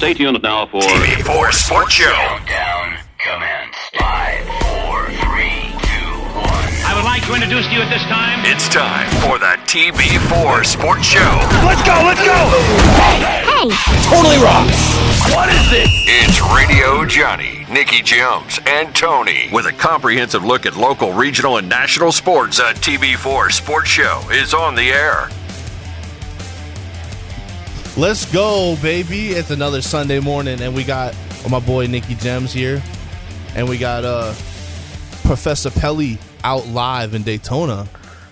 Stay tuned now for TV4 Sports Show. Countdown commence. 5, 4, 3, 2, 1. I would like to introduce you at this time. It's time for the TV4 Sports Show. Let's go, let's go! Hey! Totally rocks! What is this? It's Radio Johnny, Nikki Gems, and Tony. With a comprehensive look at local, regional, and national sports, a TV4 Sports Show is on the air. Let's go, baby. It's another Sunday morning, and we got my boy Nikki Gems here, and we got Professor Pelley out live in Daytona.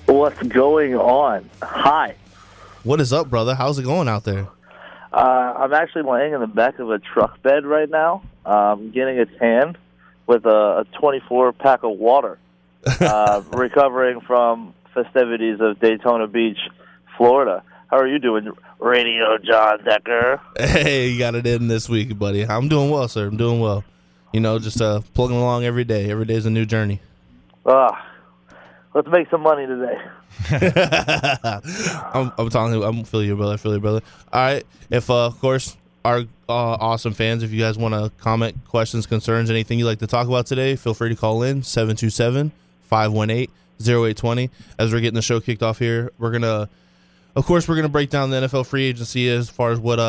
What's going on? Hi. What is up, brother? How's it going out there? I'm actually laying in the back of a truck bed right now, getting a tan with a 24-pack of water, recovering from festivities of Daytona Beach, Florida. How are you doing, Radio John Decker? Hey, you got it in this week, buddy. I'm doing well, sir. I'm doing well. You know, just plugging along every day. Every day is a new journey. Let's make some money today. I'm feeling you, brother. I feel you, brother. All right. If, of course, our awesome fans, if you guys want to comment, questions, concerns, anything you'd like to talk about today, feel free to call in 727-518-0820. As we're getting the show kicked off here, we're going to... Of course, we're going to break down the NFL free agency as far as what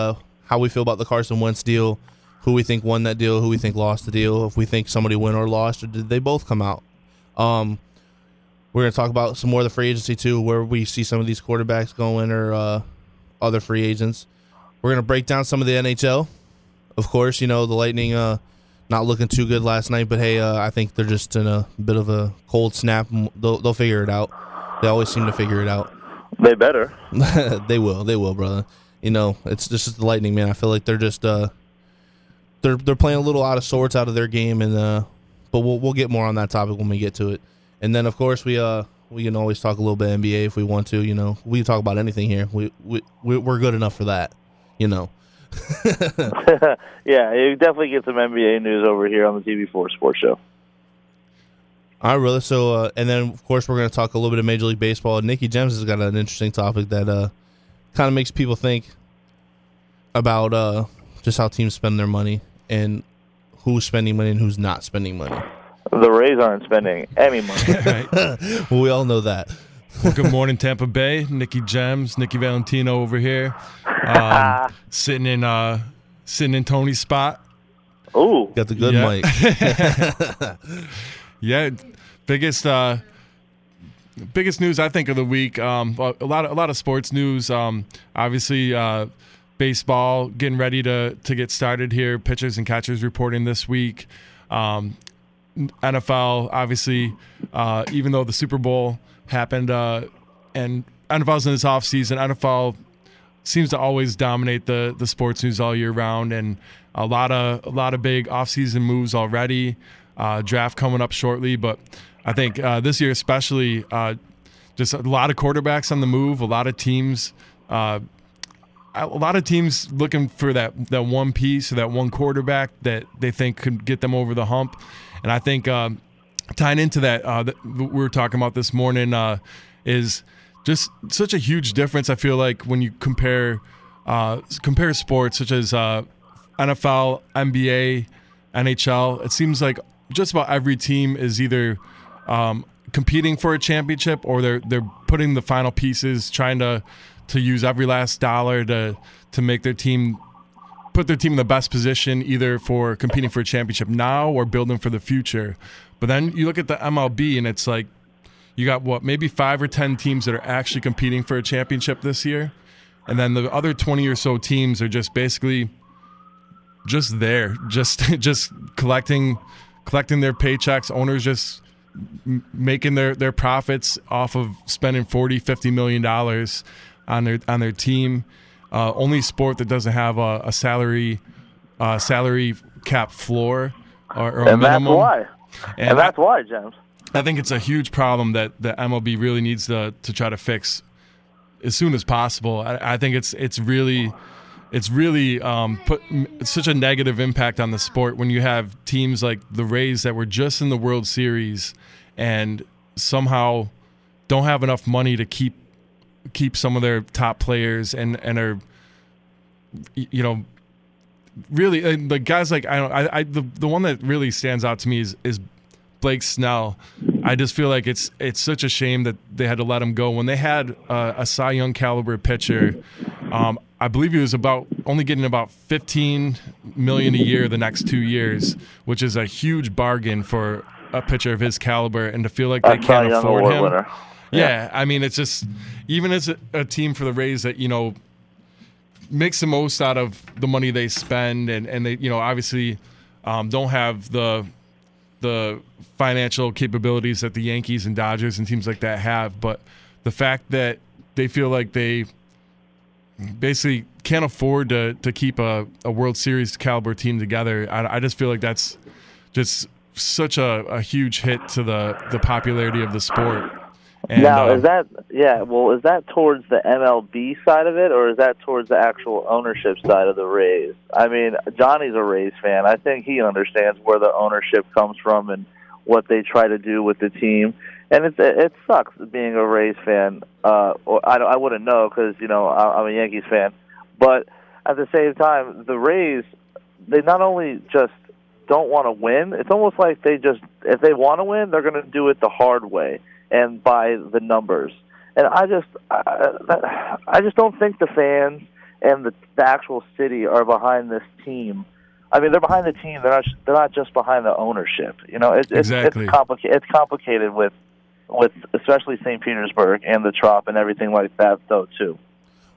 how we feel about the Carson Wentz deal, who we think won that deal, who we think lost the deal, if we think somebody won or lost, or did they both come out. We're going to talk about some more of the free agency, too, where we see some of these quarterbacks going or other free agents. We're going to break down some of the NHL. Of course, you know, the Lightning not looking too good last night, but, hey, I think they're just in a bit of a cold snap. They'll figure it out. They always seem to figure it out. They better. They will, brother. You know, it's just the Lightning, man. I feel like they're just they're playing a little out of sorts out of their game, and but we'll get more on that topic when we get to it. And then of course we can always talk a little bit NBA if we want to. You know, we can talk about anything here. We're good enough for that. You know. Yeah, you definitely get some NBA news over here on the TV4 Sports Show. All right, brother. So, and then, of course, we're going to talk a little bit of Major League Baseball. Nikki Gems has got an interesting topic that kind of makes people think about just how teams spend their money and who's spending money and who's not spending money. The Rays aren't spending any money. Right. Well, we all know that. Well, good morning, Tampa Bay. Nikki Gems, Nicky Valentino over here, sitting in Tony's spot. Ooh, got the good mic. Yeah, biggest news I think of the week. A lot of sports news. Obviously, baseball getting ready to get started here. Pitchers and catchers reporting this week. NFL obviously, even though the Super Bowl happened, and NFL's in this off season. NFL seems to always dominate the sports news all year round, and a lot of big off season moves already. Draft coming up shortly, but I think this year especially, just a lot of quarterbacks on the move, a lot of teams looking for that one piece or that one quarterback that they think could get them over the hump. And I think tying into that, we were talking about this morning, is just such a huge difference. I feel like when you compare sports such as NFL, NBA, NHL, it seems like just about every team is either competing for a championship or they're putting the final pieces, trying to use every last dollar to make their team, put their team in the best position either for competing for a championship now or building for the future. But then you look at the MLB and it's like you got maybe 5 or 10 teams that are actually competing for a championship this year, and then the other 20 or so teams are just basically just collecting their paychecks. Owners just making their profits off of spending $40-50 million on their team. Only sport that doesn't have a salary cap floor or a minimum. That's why. And that's why, James. I think it's a huge problem that the MLB really needs to try to fix as soon as possible. I think it's really put such a negative impact on the sport when you have teams like the Rays that were just in the World Series and somehow don't have enough money to keep some of their top players and are, you know, really, the guys like the one that really stands out to me is Blake Snell. I just feel like it's such a shame that they had to let him go when they had a Cy Young caliber pitcher. I believe he was only getting about $15 million a year the next 2 years, which is a huge bargain for a pitcher of his caliber. And to feel like they can't afford him, yeah. I mean, it's just, even as a team for the Rays that, you know, makes the most out of the money they spend, and they, you know, obviously don't have the financial capabilities that the Yankees and Dodgers and teams like that have, but the fact that they feel like they basically can't afford to keep a World Series caliber team together, I just feel like that's just such a huge hit to the popularity of the sport. And, now, is that towards the MLB side of it, or is that towards the actual ownership side of the Rays? I mean, Johnny's a Rays fan. I think he understands where the ownership comes from and what they try to do with the team. And it sucks being a Rays fan. I wouldn't know because, you know, I'm a Yankees fan. But at the same time, the Rays, they not only just don't want to win, it's almost like they just, if they want to win, they're going to do it the hard way and by the numbers. And I just don't think the fans and the actual city are behind this team. I mean, they're behind the team. They're not just behind the ownership. You know, exactly. It's complicated with especially St. Petersburg and the Trop and everything like that, though, too.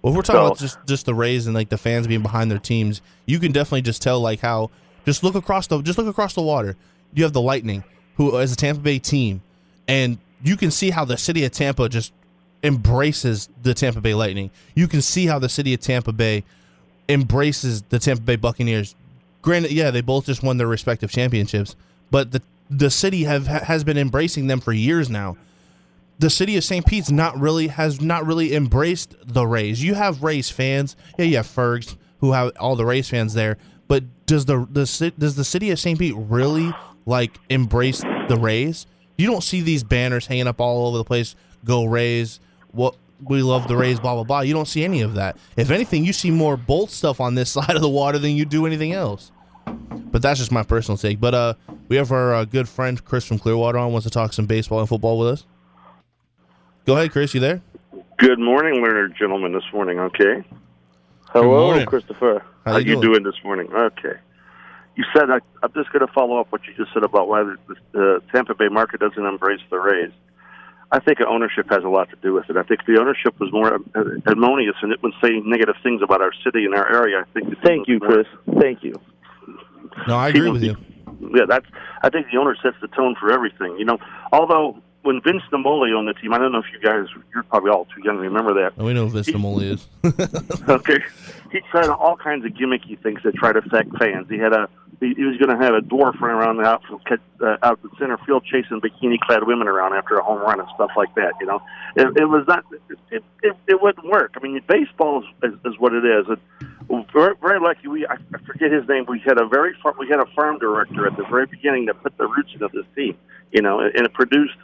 Well, if we're talking about just the Rays and like the fans being behind their teams, you can definitely just tell like how just look across the water. You have the Lightning, who is a Tampa Bay team, and you can see how the city of Tampa just embraces the Tampa Bay Lightning. You can see how the city of Tampa Bay embraces the Tampa Bay Buccaneers. Granted, yeah, they both just won their respective championships, but the city has been embracing them for years now. The city of St. Pete's has not really embraced the Rays. You have Rays fans, yeah, you have Fergs who have all the Rays fans there, but does the city of St. Pete really like embrace the Rays? You don't see these banners hanging up all over the place. Go Rays! What we love the Rays! Blah blah blah. You don't see any of that. If anything, you see more Bolt stuff on this side of the water than you do anything else. But that's just my personal take. But we have our good friend Chris from Clearwater on. Wants to talk some baseball and football with us. Go ahead, Chris. You there? Good morning, learned gentlemen. This morning, okay. Hello, Christopher. How you doing this morning? Okay. You said, I'm just going to follow up what you just said about why the Tampa Bay market doesn't embrace the Rays. I think ownership has a lot to do with it. I think the ownership was more harmonious, and it would say negative things about our city and our area. I think. Thank you, Chris. Thank you. No, I agree with you. Yeah, I think the owner sets the tone for everything. You know, although when Vince Namoli owned the team, I don't know if you guys, you're probably all too young to remember that. We know who Vince Namoli is. Okay. He tried all kinds of gimmicky things to try to affect fans. He had he was going to have a dwarf running around out in center field chasing bikini-clad women around after a home run and stuff like that, you know. It was not – it wouldn't work. I mean, baseball is what it is. And very, very lucky. I forget his name. We had a farm director at the very beginning that put the roots into this team, you know, and it produced.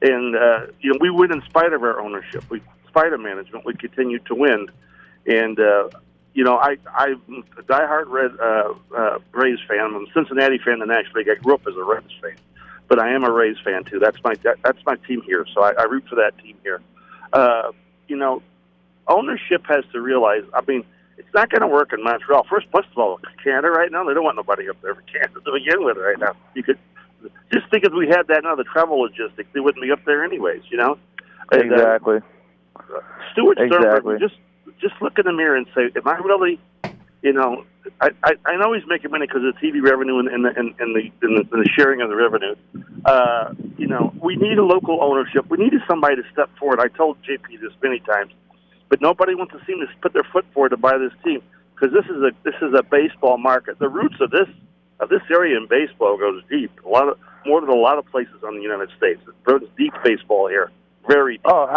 And, you know, we win in spite of our ownership. We, in spite of management, we continue to win. And, you know, I'm a diehard Rays fan. I'm a Cincinnati fan in the National League. I grew up as a Rays fan, but I am a Rays fan too. That's my team here, so I root for that team here. You know, ownership has to realize. I mean, it's not going to work in Montreal. First of all, Canada right now, they don't want nobody up there for Canada to begin with right now. You could just think if we had that now, the travel logistics, they wouldn't be up there anyways. You know, exactly. Stuart Sternberg just look in the mirror and say, am I really, you know, I know he's making money because of the TV revenue and the sharing of the revenue. You know, we need a local ownership. We needed somebody to step forward. I told JP this many times, but nobody wants to seem to put their foot forward to buy this team because this is a baseball market. The roots of this area in baseball goes deep, more than a lot of places on the United States. It goes deep baseball here. Very deep. Oh,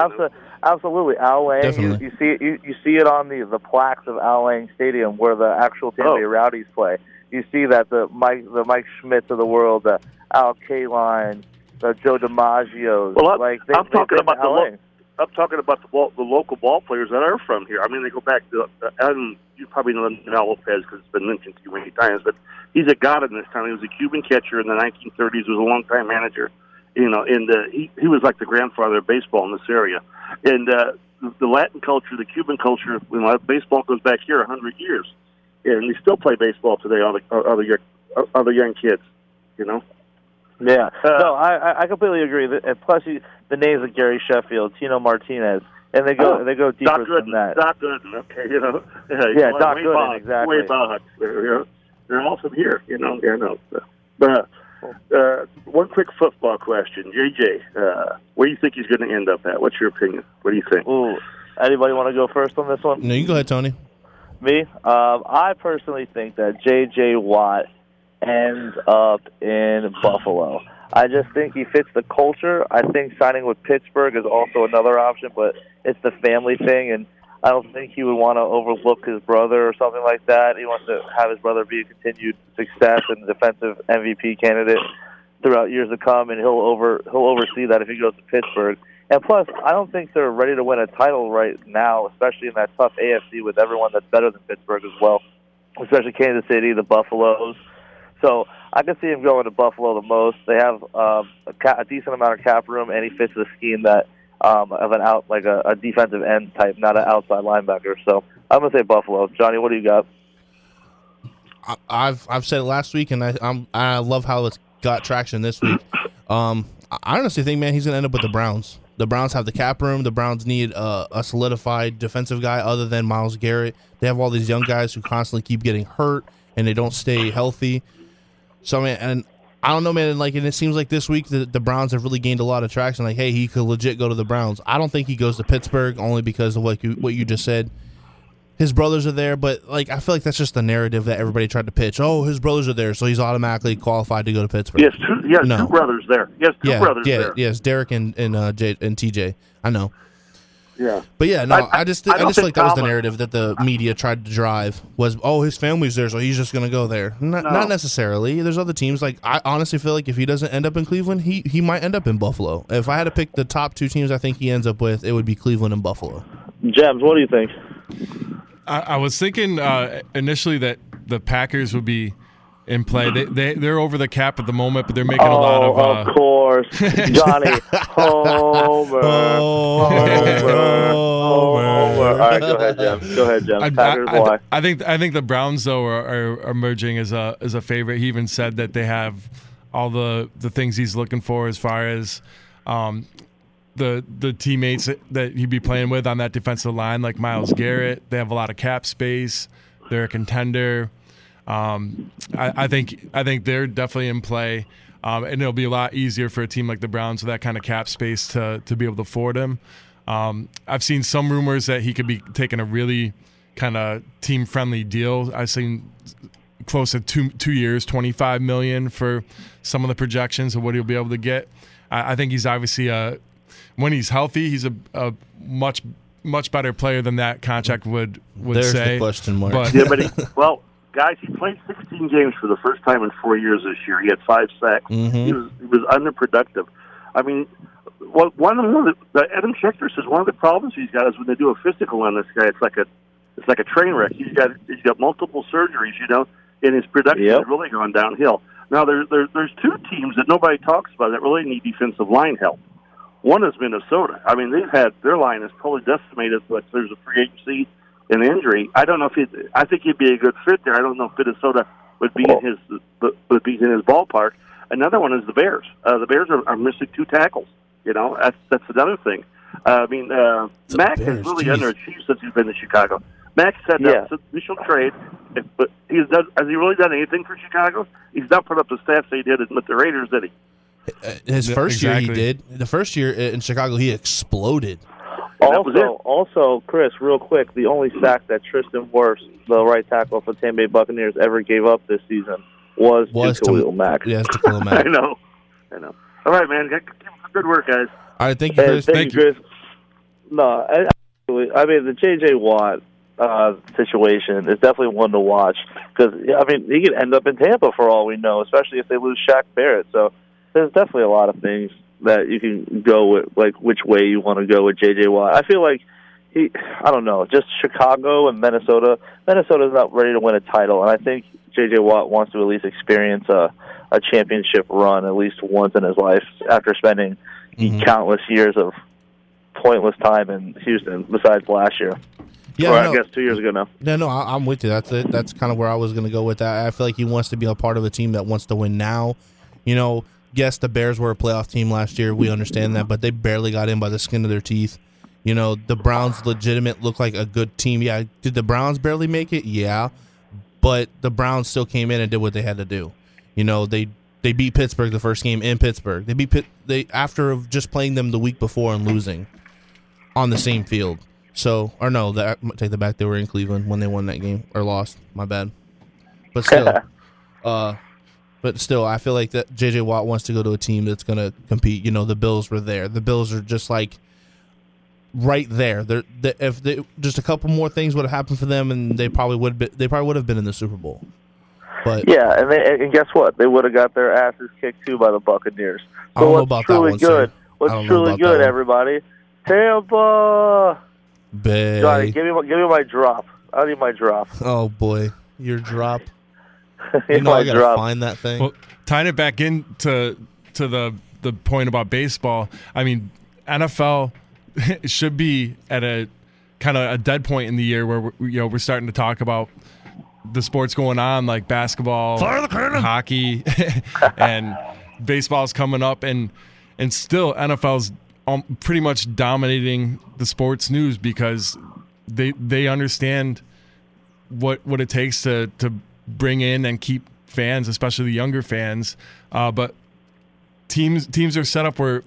absolutely. Al Lang, you see it on the plaques of Al Lang Stadium where the actual Tampa Bay Rowdies play. You see that the Mike Schmitz of the world, the Al Kaline, the Joe DiMaggio's. Well, I'm talking about the I'm talking about the local ball players that are from here. I mean, they go back to, and you probably know Manuel Lopez because it's been mentioned to you many times, but he's a god in this town. He was a Cuban catcher in the 1930s, was a longtime manager, you know, and he was like the grandfather of baseball in this area. And the Latin culture, the Cuban culture, you know, baseball goes back here 100 years, and they still play baseball today, all the young kids, you know. Yeah, no, I completely agree. And plus, the names of Gary Sheffield, Tino Martinez, and they go deeper than that. Doc Gooden, okay, you know. Yeah, Doc Gooden, exactly. Way back. They're all from here, you know. Yeah, no. But one quick football question, J.J. Where do you think he's going to end up at? What's your opinion? What do you think? Ooh, anybody want to go first on this one? No, you go ahead, Tony. Me, I personally think that J.J. Watt ends up in Buffalo. I just think he fits the culture. I think signing with Pittsburgh is also another option, but it's the family thing, and I don't think he would want to overlook his brother or something like that. He wants to have his brother be a continued success and defensive MVP candidate throughout years to come, and he'll oversee that if he goes to Pittsburgh. And plus, I don't think they're ready to win a title right now, especially in that tough AFC with everyone that's better than Pittsburgh as well, especially Kansas City, the Buffaloes. So I can see him going to Buffalo the most. They have a decent amount of cap room, and he fits the scheme that of an out like a defensive end type, not an outside linebacker. So I'm gonna say Buffalo. Johnny, what do you got? I've said it last week, and I love how it's got traction this week. I honestly think, man, he's gonna end up with the Browns. The Browns have the cap room. The Browns need a solidified defensive guy other than Myles Garrett. They have all these young guys who constantly keep getting hurt and they don't stay healthy. So, man, and I don't know, man, like, and it seems like this week the Browns have really gained a lot of traction. Like, hey, he could legit go to the Browns. I don't think he goes to Pittsburgh only because of what you just said. His brothers are there, but, like, I feel like that's just the narrative that everybody tried to pitch. Oh, his brothers are there, so he's automatically qualified to go to Pittsburgh. He has two brothers there. He has two brothers there. Yes, Derek and TJ. I know. Yeah, but yeah, no, I just like that was the narrative that the media tried to drive was, oh, his family's there, so he's just going to go there. Not necessarily. There's other teams. Like, I honestly feel like if he doesn't end up in Cleveland, he might end up in Buffalo. If I had to pick the top two teams, I think he ends up with it would be Cleveland and Buffalo. Jabs, what do you think? I was thinking initially that the Packers would be in play. They're over the cap at the moment, but they're making a lot of. Of course, Johnny. Homer. All right, go ahead, Jim. I think the Browns though are emerging as a favorite. He even said that they have all the things he's looking for as far as the teammates that he'd be playing with on that defensive line, like Myles Garrett. They have a lot of cap space. They're a contender. I think they're definitely in play, and it'll be a lot easier for a team like the Browns with that kind of cap space to be able to afford him. I've seen some rumors that he could be taking a really kind of team-friendly deal. I've seen close to two years, $25 million for some of the projections of what he'll be able to get. I think he's obviously when he's healthy, he's a much better player than that contract would There's say. There's the question mark. But guys, he played 16 games for the first time in 4 years this year. He had 5 sacks. Mm-hmm. He was underproductive. I mean, Adam Schechter says one of the problems he's got is when they do a physical on this guy, it's like a train wreck. He's got multiple surgeries, you know, and his production has really gone downhill. Now there's two teams that nobody talks about that really need defensive line help. One is Minnesota. I mean, they've had their line is totally decimated, but there's a free agency. An injury. I don't know I think he'd be a good fit there. I don't know if Minnesota would be in his ballpark. Another one is the Bears. The Bears are missing 2 tackles. You know, that's another thing. Mack has really underachieved since he's been to Chicago. Mack said that since the initial trade, but has he really done anything for Chicago? He's not put up the stats that he did with the Raiders, did he? His first year he did. The first year in Chicago he exploded. Also, Chris, real quick, the only sack that Tristan Wirfs, the right tackle for Tampa Bay Buccaneers, ever gave up this season was to Khalil Mack. Yes, to Khalil Mack. I know. All right, man. Good work, guys. All right, thank you, Chris. Thank you, Chris. No, I mean, the J.J. Watt situation is definitely one to watch because, I mean, he could end up in Tampa for all we know, especially if they lose Shaq Barrett. So there's definitely a lot of things that you can go with, like, which way you want to go with J.J. Watt. I feel like I don't know, just Chicago and Minnesota. Minnesota's not ready to win a title, and I think J.J. Watt wants to at least experience a championship run at least once in his life after spending countless years of pointless time in Houston, besides last year. Yeah, or I guess 2 years ago now. No, I'm with you. That's it. That's kind of where I was going to go with that. I feel like he wants to be a part of a team that wants to win now. You know, yes, the Bears were a playoff team last year. We understand that, but they barely got in by the skin of their teeth. You know, the Browns legitimately look like a good team. Yeah, did the Browns barely make it? Yeah, but the Browns still came in and did what they had to do. You know, they beat Pittsburgh the first game in Pittsburgh. They beat they after just playing them the week before and losing on the same field. So, or no, that, take that back. They were in Cleveland when they won that game, or lost. My bad. But still, I feel like that J.J. Watt wants to go to a team that's going to compete. You know, the Bills were there. The Bills are just like right there. Just a couple more things would have happened for them, and they probably would have been in the Super Bowl. But yeah, and guess what? They would have got their asses kicked too by the Buccaneers. So I don't know about that one, sir. What's truly good, everybody? Tampa. Bay. Johnny, give me my drop. I need my drop. Oh boy, your drop. You know I gotta find that thing. Well, tying it back into the point about baseball. I mean, NFL should be at a kind of a dead point in the year where we're starting to talk about the sports going on, like basketball, hockey, and baseball's coming up, and still NFL's. Pretty much dominating the sports news because they understand what it takes to bring in and keep fans, especially the younger fans. But teams are set up where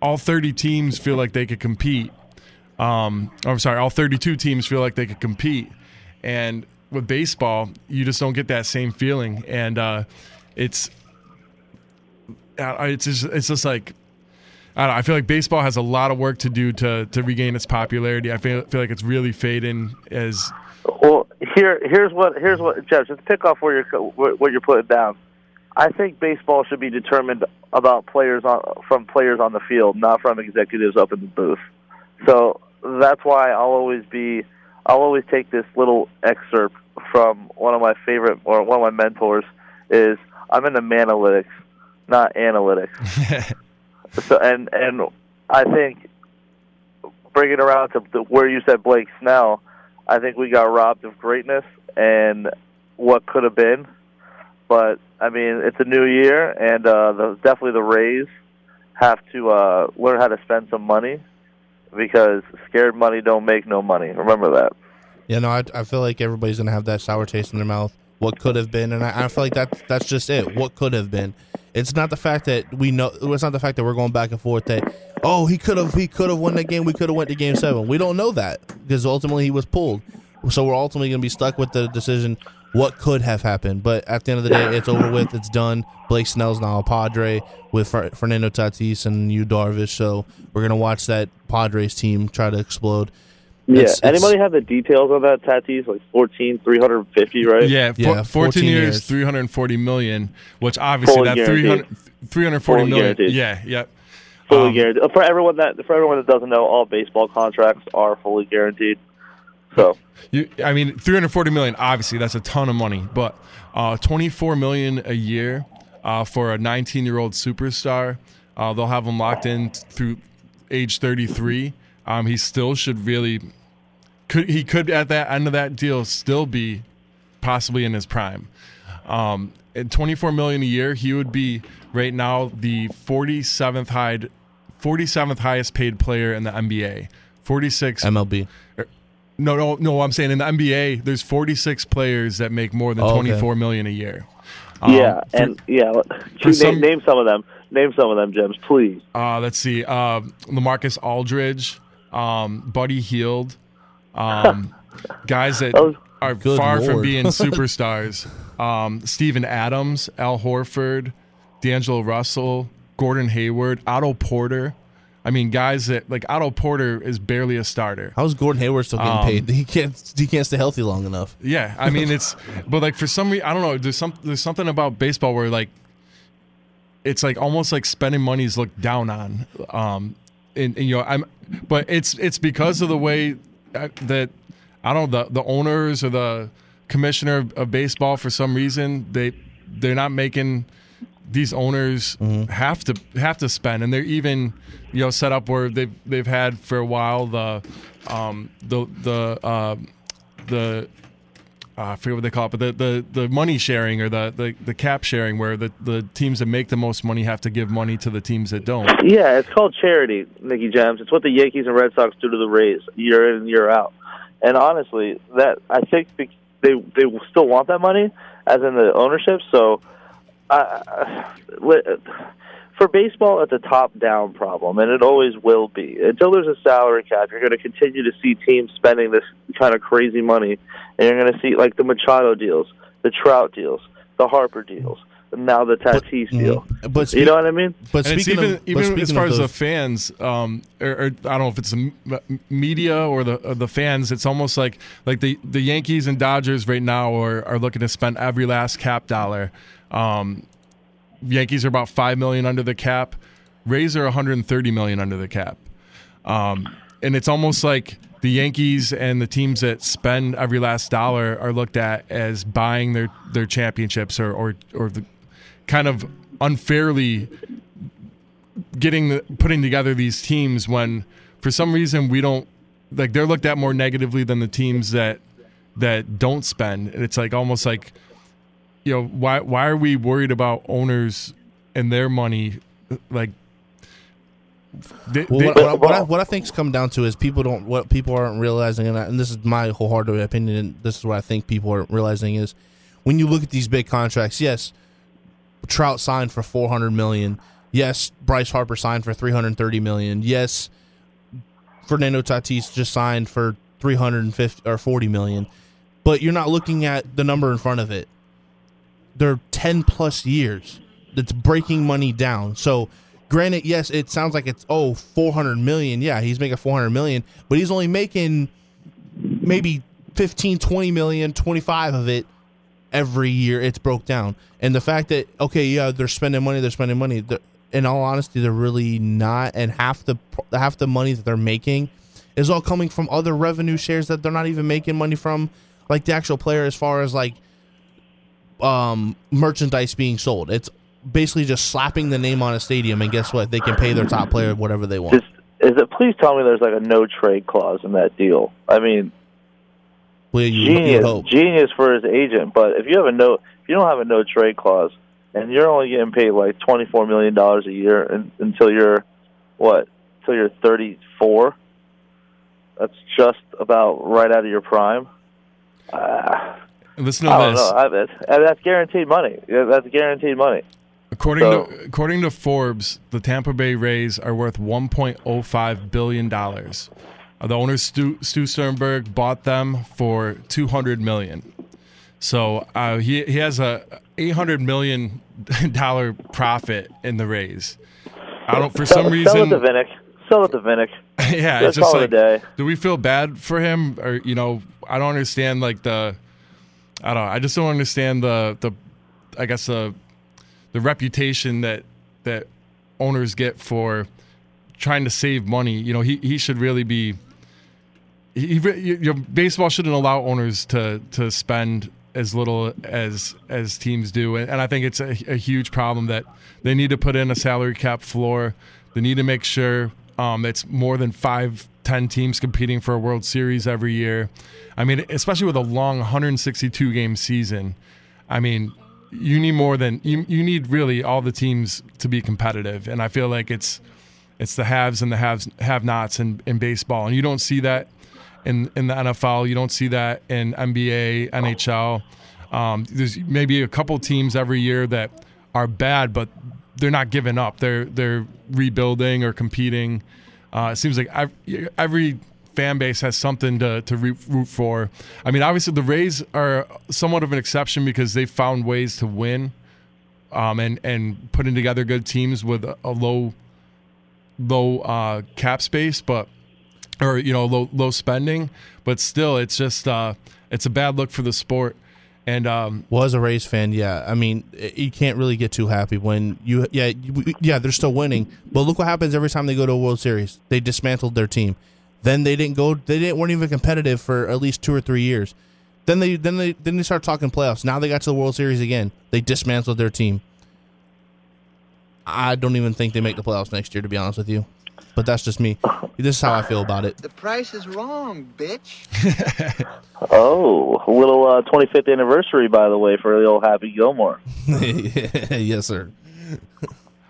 all 30 teams feel like they could compete. All 32 teams feel like they could compete. And with baseball, you just don't get that same feeling. And it's just like. I don't know, I feel like baseball has a lot of work to do to regain its popularity. I feel like it's really fading as. Well, here's what, Jeff. Just pick off what you're putting down. I think baseball should be determined about players on the field, not from executives up in the booth. So that's why I'll always take this little excerpt from one of my mentors is I'm into manalytics, not analytics. So, and I think bringing it around to where you said Blake Snell, I think we got robbed of greatness and what could have been. But, I mean, it's a new year, and definitely the Rays have to learn how to spend some money because scared money don't make no money. Remember that. Yeah, no, I feel like everybody's going to have that sour taste in their mouth, what could have been, and I feel like that's just it, what could have been. It's not the fact that we're going back and forth that, oh, he could have won that game, we could have went to game 7. We don't know that because ultimately he was pulled. So we're ultimately going to be stuck with the decision what could have happened. But at the end of the day, it's over with. It's done. Blake Snell's now a Padre with Fernando Tatis and Yu Darvish. So we're going to watch that Padres team try to explode. Yeah. Anybody have the details on that Tatis? Like 14, 350, right? Yeah. 14 years, $340 million. Which obviously fully that guaranteed. 340 million. Guaranteed. Yeah. Yep. Yeah. Fully guaranteed. For everyone that doesn't know, all baseball contracts are fully guaranteed. So. $340 million. Obviously, that's a ton of money. But $24 million a year for a 19-year-old superstar. They'll have him locked in through age 33. He still should really could at that end of that deal still be possibly in his prime. At $24 million a year, he would be right now the 47th highest paid player in the NBA. 46 MLB. No, I'm saying in the NBA, there's 46 players that make more than $24 million a year. Name some of them. Name some of them, James, please. Let's see. LaMarcus Aldridge. Buddy Hield, guys that are far from being superstars. Steven Adams, Al Horford, D'Angelo Russell, Gordon Hayward, Otto Porter. I mean, guys that like Otto Porter is barely a starter. How's Gordon Hayward still getting paid? He can't stay healthy long enough. Yeah, I mean it's, but like for some reason I don't know. There's something about baseball where like. it's like almost like spending money is looked down on. And you know, but it's because of the way that I don't know the owners or the commissioner of baseball for some reason they're not making these owners have to spend, and they're even set up where they've had for a while the I forget what they call it, but the money sharing or the cap sharing, where the teams that make the most money have to give money to the teams that don't. Yeah, it's called charity, Nikki Gems. It's what the Yankees and Red Sox do to the Rays year in and year out. And honestly, that I think they still want that money, as in the ownership. So, for baseball, it's a top-down problem, and it always will be. Until there's a salary cap, you're going to continue to see teams spending this kind of crazy money, and you're going to see, like, the Machado deals, the Trout deals, the Harper deals, and now the Tatis deal. But you know what I mean? But even as far as the fans, or I don't know if it's the media or the fans, it's almost like the Yankees and Dodgers right now are looking to spend every last cap dollar. Yankees are about $5 million under the cap. Rays are $130 million under the cap. And it's almost like the Yankees and the teams that spend every last dollar are looked at as buying their championships or the kind of unfairly putting together these teams when for some reason we don't – like they're looked at more negatively than the teams that don't spend. And it's like almost like – why are we worried about owners and their money? Like, what I think's come down to is what people aren't realizing, and this is my wholehearted opinion. And this is what I think people aren't realizing is when you look at these big contracts. Yes, Trout signed for $400 million. Yes, Bryce Harper signed for $330 million. Yes, Fernando Tatis just signed for $350 or $40 million. But you're not looking at the number in front of it. They're 10-plus years that's breaking money down. So, granted, yes, it sounds like it's, $400 million. Yeah, he's making $400 million, but he's only making maybe $15, $20 million, $25 of it every year. It's broke down. And the fact that, they're spending money. In all honesty, they're really not. And half the money that they're making is all coming from other revenue shares that they're not even making money from, like the actual player as far as, like, merchandise being sold. It's basically just slapping the name on a stadium, and guess what? They can pay their top player whatever they want. Please tell me there's like a no trade clause in that deal. I mean, genius for his agent. But if you don't have a no trade clause, and you're only getting paid like $24 million a year until you're until you're 34. That's just about right out of your prime. That's guaranteed money. According to Forbes, the Tampa Bay Rays are worth $1.05 billion. The owner, Stu Sternberg, bought them for $200 million. So he has a $800 million profit in the Rays. Sell it to Vinnick. Yeah, it's just like, do we feel bad for him? Or, I don't understand, like, I don't know. I just don't understand the reputation that owners get for trying to save money. He should really be. Baseball shouldn't allow owners to spend as little as teams do, and I think it's a huge problem that they need to put in a salary cap floor. They need to make sure it's more than 5-10 teams competing for a World Series every year. I mean, especially with a long 162-game season, I mean, you need more than you need really all the teams to be competitive. And I feel like it's the haves and the have-nots in baseball, and you don't see that in the NFL. You don't see that in NBA, NHL. There's maybe a couple teams every year that are bad, but they're not giving up. They're rebuilding or competing. It seems like every fan base has something to root for. I mean, obviously the Rays are somewhat of an exception because they found ways to win and putting together good teams with a low cap space, but low spending. But still, it's just it's a bad look for the sport. And was a Rays fan, yeah. I mean, you can't really get too happy when you they're still winning, but look what happens every time they go to a World Series. They dismantled their team. Then they weren't even competitive for at least 2 or 3 years. Then they start talking playoffs. Now they got to the World Series again. They dismantled their team. I don't even think they make the playoffs next year, to be honest with you. But that's just me. This is how I feel about it. The price is wrong, bitch. Oh, a little 25th anniversary, by the way, for the old Happy Gilmore. Yes, sir.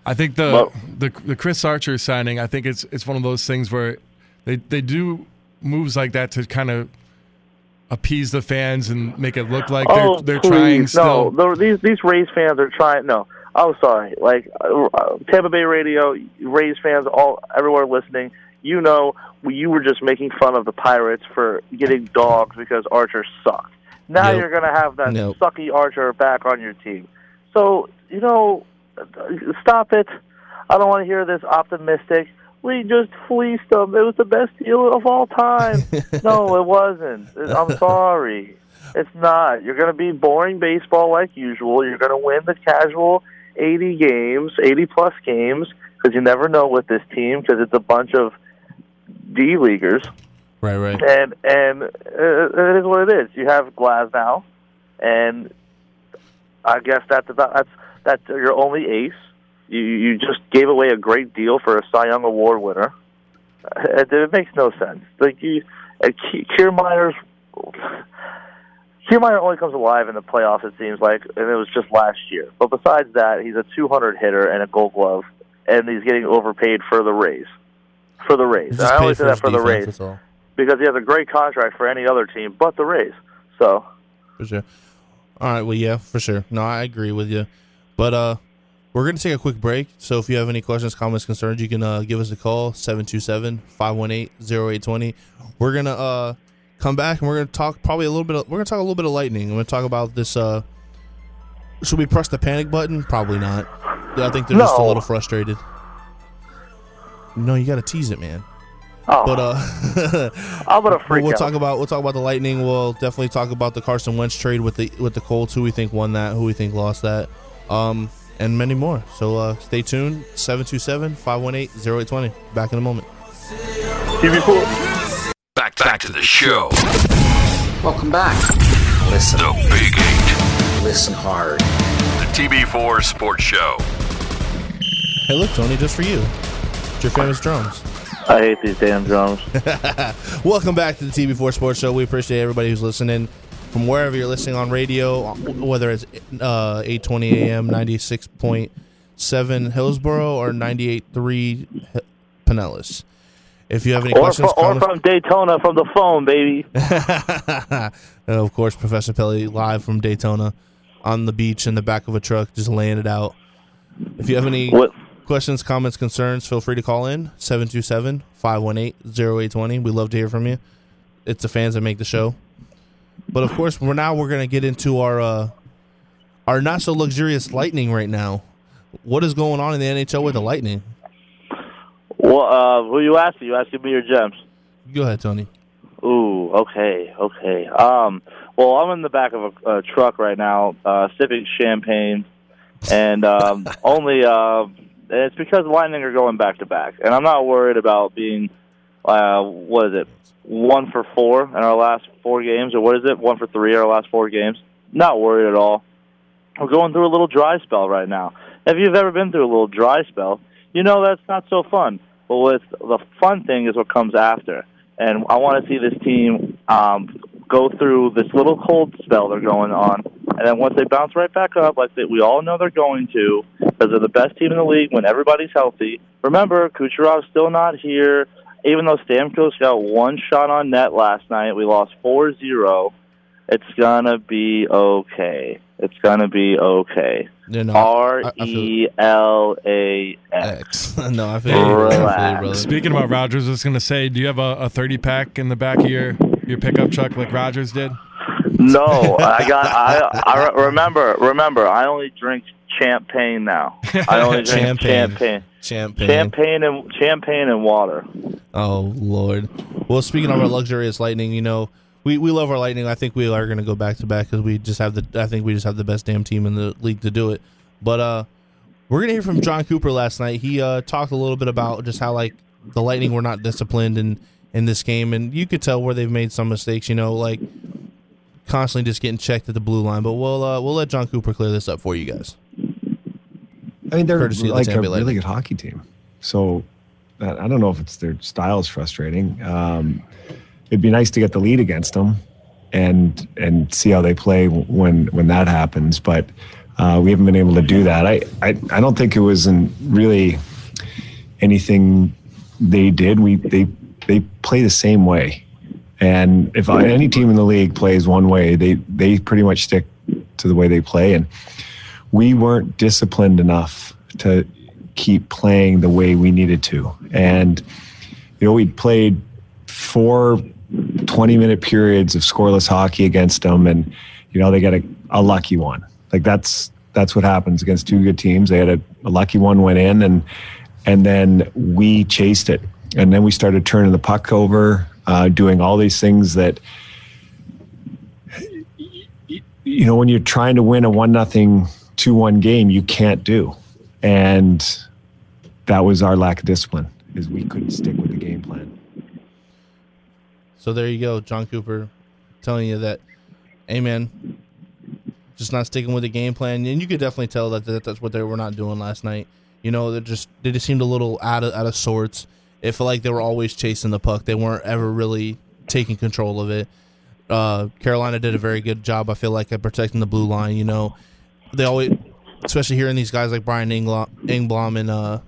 I think the Chris Archer signing, I think it's one of those things where they do moves like that to kind of appease the fans and make it look like they're trying still. No, these Rays fans are trying. No. I'm sorry. Like, Tampa Bay radio, Rays fans, everywhere listening, you know, you were just making fun of the Pirates for getting dogs because Archer sucked. Now you're going to have that sucky Archer back on your team. So, you know, stop it. I don't want to hear this optimistic. We just fleeced them. It was the best deal of all time. No, it wasn't. I'm sorry. It's not. You're going to be boring baseball like usual. You're going to win the casual 80-plus games, because you never know with this team, because it's a bunch of D-leaguers. Right. And it is what it is. You have Glasnow, and I guess that's your only ace. You just gave away a great deal for a Cy Young Award winner. It makes no sense. Like Kiermaier's. Kiermaier only comes alive in the playoffs, it seems like, and it was just last year. But besides that, he's a 200 hitter and a Gold Glove, and he's getting overpaid for the Rays. For the Rays. I always say that, for the Rays, because he has a great contract for any other team but the Rays. So, for sure. All right, well, yeah, for sure. No, I agree with you. But we're going to take a quick break, so if you have any questions, comments, concerns, you can give us a call, 727-518-0820. We're going to come back, and we're going to talk a little bit of lightning. We're going to talk about this. Should we press the panic button? Probably not. I think they're just a little frustrated. No, you got to tease it, man. Oh, but I'm going to freak out. We'll talk about the lightning. We'll definitely talk about the Carson Wentz trade with the Colts. Who we think won that? Who we think lost that? And many more. So stay tuned. 727-518-0820. Back in a moment. TV4. Back to the show. Welcome back. Listen. The Big 8. Listen hard. The TV4 Sports Show. Hey, look, Tony, just for you. It's your famous drums. I hate these damn drums. Welcome back to the TV4 Sports Show. We appreciate everybody who's listening from wherever you're listening on radio, whether it's 8:20 a.m., 96.7 Hillsboro or 98.3 Pinellas. If you have any questions, or from Daytona, from the phone, baby. And of course, Professor Pelley live from Daytona, on the beach in the back of a truck, just laying it out. If you have any questions, comments, concerns, feel free to call in 727-518-0820. We love to hear from you. It's the fans that make the show. But of course, we're going to get into our not so luxurious Lightning right now. What is going on in the NHL with the Lightning? Well, who you asking? You asking me or Gems? Go ahead, Tony. Ooh, okay. Well, I'm in the back of a truck right now, sipping champagne, and it's because the Lightning are going back-to-back, and I'm not worried about being, 1-for-4 in our last four games, or 1-for-3 in our last four games. Not worried at all. We're going through a little dry spell right now. If you've ever been through a little dry spell, you know that's not so fun. But the fun thing is what comes after. And I want to see this team go through this little cold spell they're going on. And then once they bounce right back up, like we all know they're going to, because they're the best team in the league when everybody's healthy. Remember, Kucherov's still not here. Even though Stamkos got one shot on net last night, we lost 4-0. It's going to be okay. It's going to be okay. R-E-L-A-X. No, I feel you. Speaking about Rodgers, I was going to say, do you have a 30-pack in the back of your pickup truck like Rodgers did? No. Remember, I only drink champagne now. I only drink champagne and water. Oh, Lord. Well, speaking of our luxurious Lightning, we love our Lightning. I think we are going to go back to back because we just have the. I think we just have the best damn team in the league to do it. But we're going to hear from John Cooper last night. He talked a little bit about just how like the Lightning were not disciplined in this game, and you could tell where they've made some mistakes. You know, like constantly just getting checked at the blue line. But we'll let John Cooper clear this up for you guys. I mean, they're like a really good hockey team. So I don't know if it's their style is frustrating. It'd be nice to get the lead against them and see how they play when that happens. But we haven't been able to do that. I don't think it was really anything they did. They play the same way. And if any team in the league plays one way, they pretty much stick to the way they play. And we weren't disciplined enough to keep playing the way we needed to. And, you know, we played 4 20-minute periods of scoreless hockey against them, and, you know, they got a lucky one. Like, that's what happens against two good teams. They had a lucky one went in, and then we chased it. And then we started turning the puck over, doing all these things that, you know, when you're trying to win a 1-0, 2-1 game, you can't do. And that was our lack of discipline, is we couldn't stick with the game plan. So there you go, John Cooper telling you that, hey, man, just not sticking with the game plan. And you could definitely tell that that's what they were not doing last night. You know, they just seemed a little out of sorts. It felt like they were always chasing the puck. They weren't ever really taking control of it. Carolina did a very good job, I feel like, at protecting the blue line. You know, they always, especially hearing these guys like Brian Engblom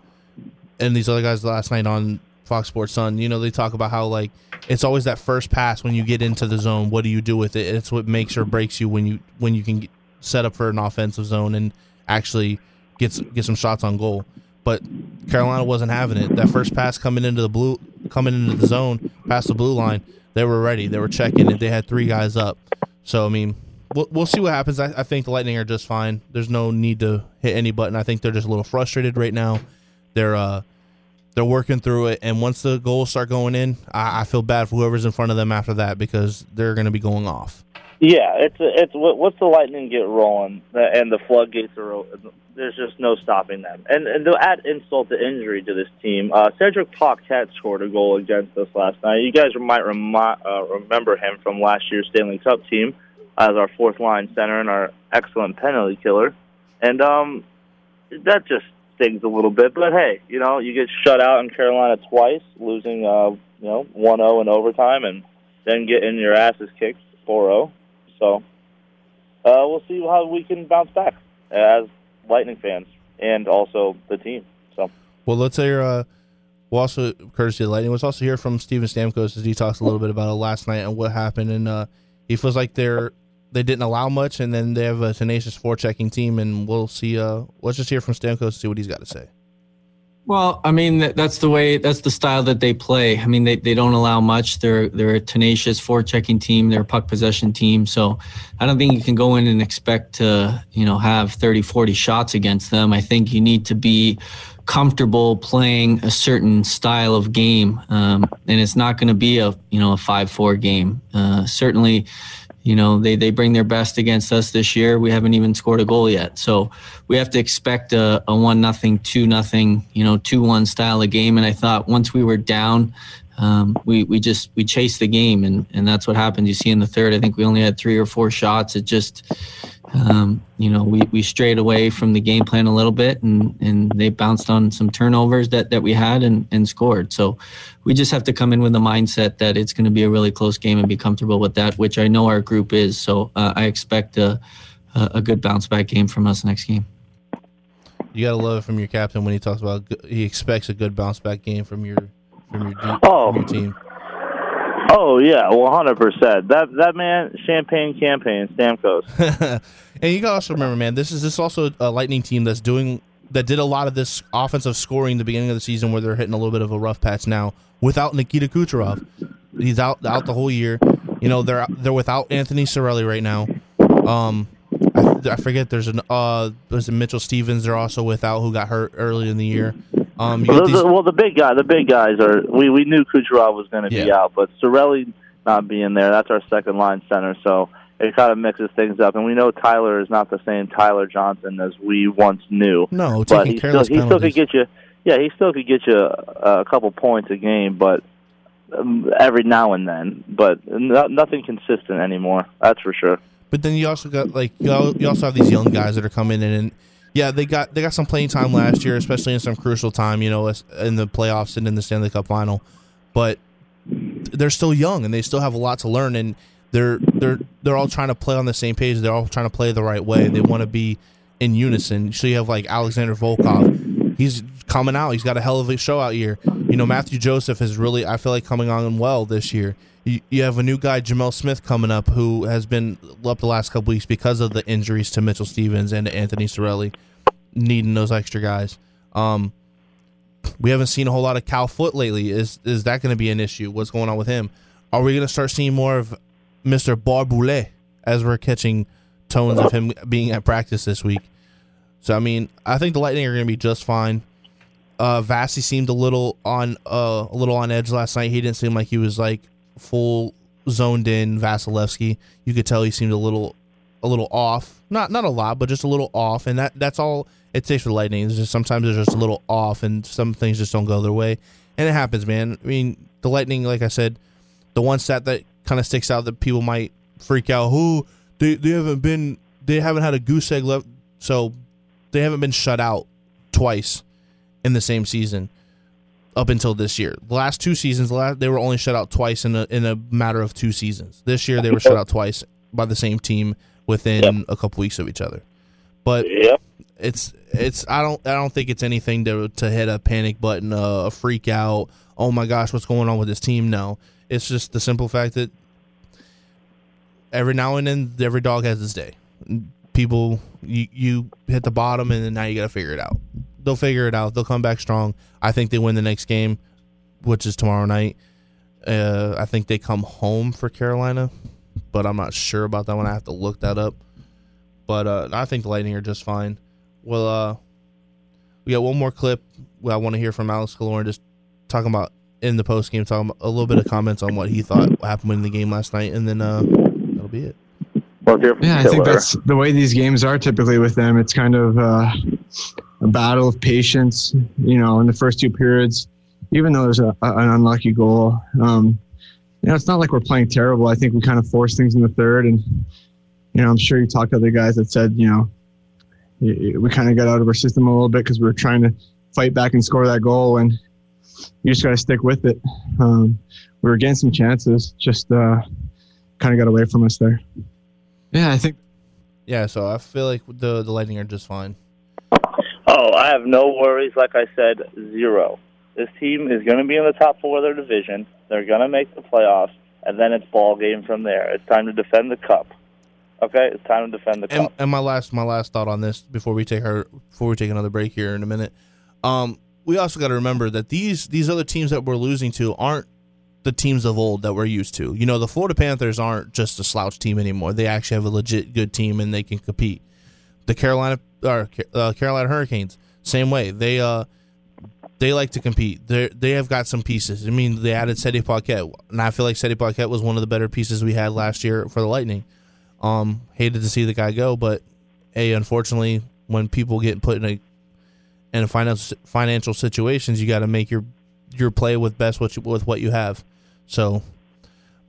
and these other guys last night on Fox Sports Sun, you know, they talk about how, like, it's always that first pass when you get into the zone. What do you do with it? It's what makes or breaks you when you can set up for an offensive zone and actually get some shots on goal. But Carolina wasn't having it. That first pass coming into the zone, past the blue line, they were ready. They were checking it. They had three guys up. So, I mean, we'll see what happens. I think the Lightning are just fine. There's no need to hit any button. I think they're just a little frustrated right now. They're working through it, and once the goals start going in, I feel bad for whoever's in front of them after that, because they're going to be going off. Yeah, it's once the Lightning get rolling and the floodgates are open, there's just no stopping them. And they'll add insult to injury to this team. Cedric Paquette scored a goal against us last night. You guys might remember him from last year's Stanley Cup team as our fourth-line center and our excellent penalty killer. And that just stings a little bit. But, hey, you know, you get shut out in Carolina twice, losing 1-0 in overtime, and then getting your asses kicked 4-0. So we'll see how we can bounce back as Lightning fans and also the team. So, well, let's hear. We'll also, courtesy of the Lightning, let's also hear from Steven Stamkos as he talks a little bit about it last night and what happened. And he feels like they didn't allow much, and then they have a tenacious forechecking team. And we'll see. Let's just hear from Stamkos and see what he's got to say. Well, I mean, that's the style that they play. I mean, they don't allow much. They're a tenacious forechecking team. They're a puck possession team. So I don't think you can go in and expect to, you know, have 30, 40 shots against them. I think you need to be comfortable playing a certain style of game. And it's not going to be a 5-4 game. Certainly, you know, they bring their best against us this year. We haven't even scored a goal yet. So we have to expect a 1-0, 2-0, you know, 2-1 style of game. And I thought once we were down, we chased the game, and that's what happened. You see in the third, I think we only had 3 or 4 shots. It just, we strayed away from the game plan a little bit, and they bounced on some turnovers that we had and scored. So we just have to come in with the mindset that it's going to be a really close game and be comfortable with that, which I know our group is. So I expect a good bounce back game from us next game. You got to love it from your captain when he talks about he expects a good bounce back game from your team. Oh, yeah, well, 100%. That man, champagne campaign, Stamkos. And you got to also remember, man, this is also a Lightning team that did a lot of this offensive scoring at the beginning of the season, where they're hitting a little bit of a rough patch now without Nikita Kucherov. He's out the whole year. You know, they're without Anthony Cirelli right now. I forget, there's a Mitchell Stevens they're also without, who got hurt early in the year. The big guys are. We knew Kucherov was going to be out, but Cirelli not being there. That's our second line center, so it kind of mixes things up. And we know Tyler is not the same Tyler Johnson as we once knew. No, but he still could get you. Yeah, he still could get you a couple points a game, but every now and then. But nothing consistent anymore. That's for sure. But then you also got you also have these young guys that are coming in, and yeah, they got some playing time last year, especially in some crucial time, you know, in the playoffs and in the Stanley Cup final. But they're still young, and they still have a lot to learn, and they're all trying to play on the same page. They're all trying to play the right way. They want to be in unison. So you have like Alexander Volkov. He's coming out. He's got a hell of a show out here. You know, Matthew Joseph is really, I feel like, coming on well this year. You have a new guy, Jamel Smith, coming up, who has been up the last couple weeks because of the injuries to Mitchell Stevens and to Anthony Cirelli, needing those extra guys. We haven't seen a whole lot of Cal Foote lately. Is that going to be an issue? What's going on with him? Are we going to start seeing more of Mr. Barboulet, as we're catching tones of him being at practice this week? So, I mean, I think the Lightning are going to be just fine. Vasi seemed a little on edge last night. He didn't seem like he was like full zoned in Vasilevsky. You could tell he seemed a little off. Not a lot, but just a little off. And that's all it takes for Lightning. It's just sometimes they're just a little off, and some things just don't go their way. And it happens, man. I mean, the Lightning, like I said, the one stat that kind of sticks out that people might freak out, who they haven't had a goose egg left, so they haven't been shut out twice in the same season up until this year. The last two seasons, they were only shut out twice in a matter of two seasons. This year they were shut out twice by the same team within a couple weeks of each other. But it's I don't think it's anything to hit a panic button, a freak out, oh my gosh, what's going on with this team? No. It's just the simple fact that every now and then, every dog has his day. People, you hit the bottom, and then now you got to figure it out. They'll figure it out. They'll come back strong. I think they win the next game, which is tomorrow night. I think they come home for Carolina, but I'm not sure about that one. I have to look that up. But I think the Lightning are just fine. Well, we got one more clip. I want to hear from Alex Killorn just talking about, in the post game, talking a little bit of comments on what he thought happened in the game last night, and then that'll be it. Yeah, I think that's the way these games are typically with them. It's kind of a battle of patience, you know, in the first two periods, even though there's an unlucky goal. You know, it's not like we're playing terrible. I think we kind of forced things in the third, and, you know, I'm sure you talked to other guys that said, you know, we kind of got out of our system a little bit because we were trying to fight back and score that goal, and you just got to stick with it. We were getting some chances, just kind of got away from us there. Yeah, I think. Yeah, so I feel like the Lightning are just fine. Oh, I have no worries. Like I said, zero. This team is going to be in the top four of their division. They're going to make the playoffs, and then it's ball game from there. It's time to defend the cup. Okay, it's time to defend the cup. And my last thought on this before we take another break here in a minute. We also got to remember that these other teams that we're losing to aren't the teams of old that we're used to. You know, the Florida Panthers aren't just a slouch team anymore. They actually have a legit good team, and they can compete. The Carolina Hurricanes, same way. They like to compete. They have got some pieces. I mean, they added Cedric Paquette, and I feel like Cedric Paquette was one of the better pieces we had last year for the Lightning. Hated to see the guy go, but, hey, unfortunately, when people get put in financial situations, you got to make your play with what you have. So,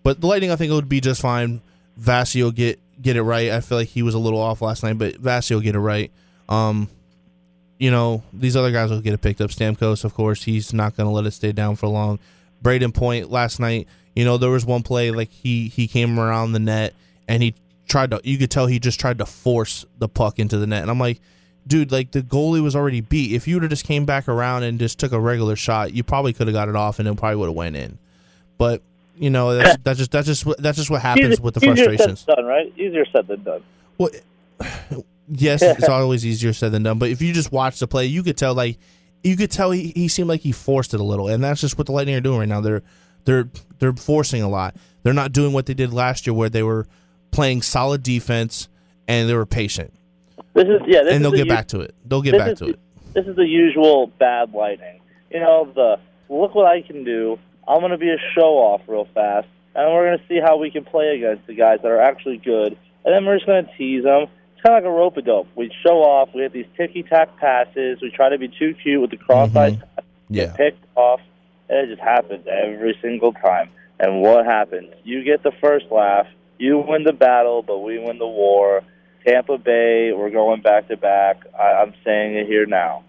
but the Lightning, I think, would be just fine. Vasi will get it right. I feel like he was a little off last night, but Vasi will get it right. You know, these other guys will get it picked up. Stamkos, of course, he's not going to let it stay down for long. Brayden Point last night, you know, there was one play like he came around the net and he tried to. You could tell he just tried to force the puck into the net, and I'm like, dude, like, the goalie was already beat. If you would have just came back around and just took a regular shot, you probably could have got it off, and it probably would have went in. But, you know, that's just what happens with the frustrations. Easier said than done, right? Easier said than done. Well, yes, it's always easier said than done. But if you just watch the play, you could tell, like, he seemed like he forced it a little, and that's just what the Lightning are doing right now. They're forcing a lot. They're not doing what they did last year, where they were playing solid defense and they were patient. And they'll get back to it. They'll get back to it. This is the usual bad Lightning. You know, look what I can do. I'm going to be a show-off real fast. and we're going to see how we can play against the guys that are actually good, and then we're just going to tease them. It's kind of like a rope-a-dope. We show off. We have these ticky-tack passes. We try to be too cute with the cross-eyed pass. Get picked off, and it just happens every single time. And what happens? You get the first laugh. You win the battle, but we win the war. Tampa Bay, we're going back-to-back. I'm saying it here now.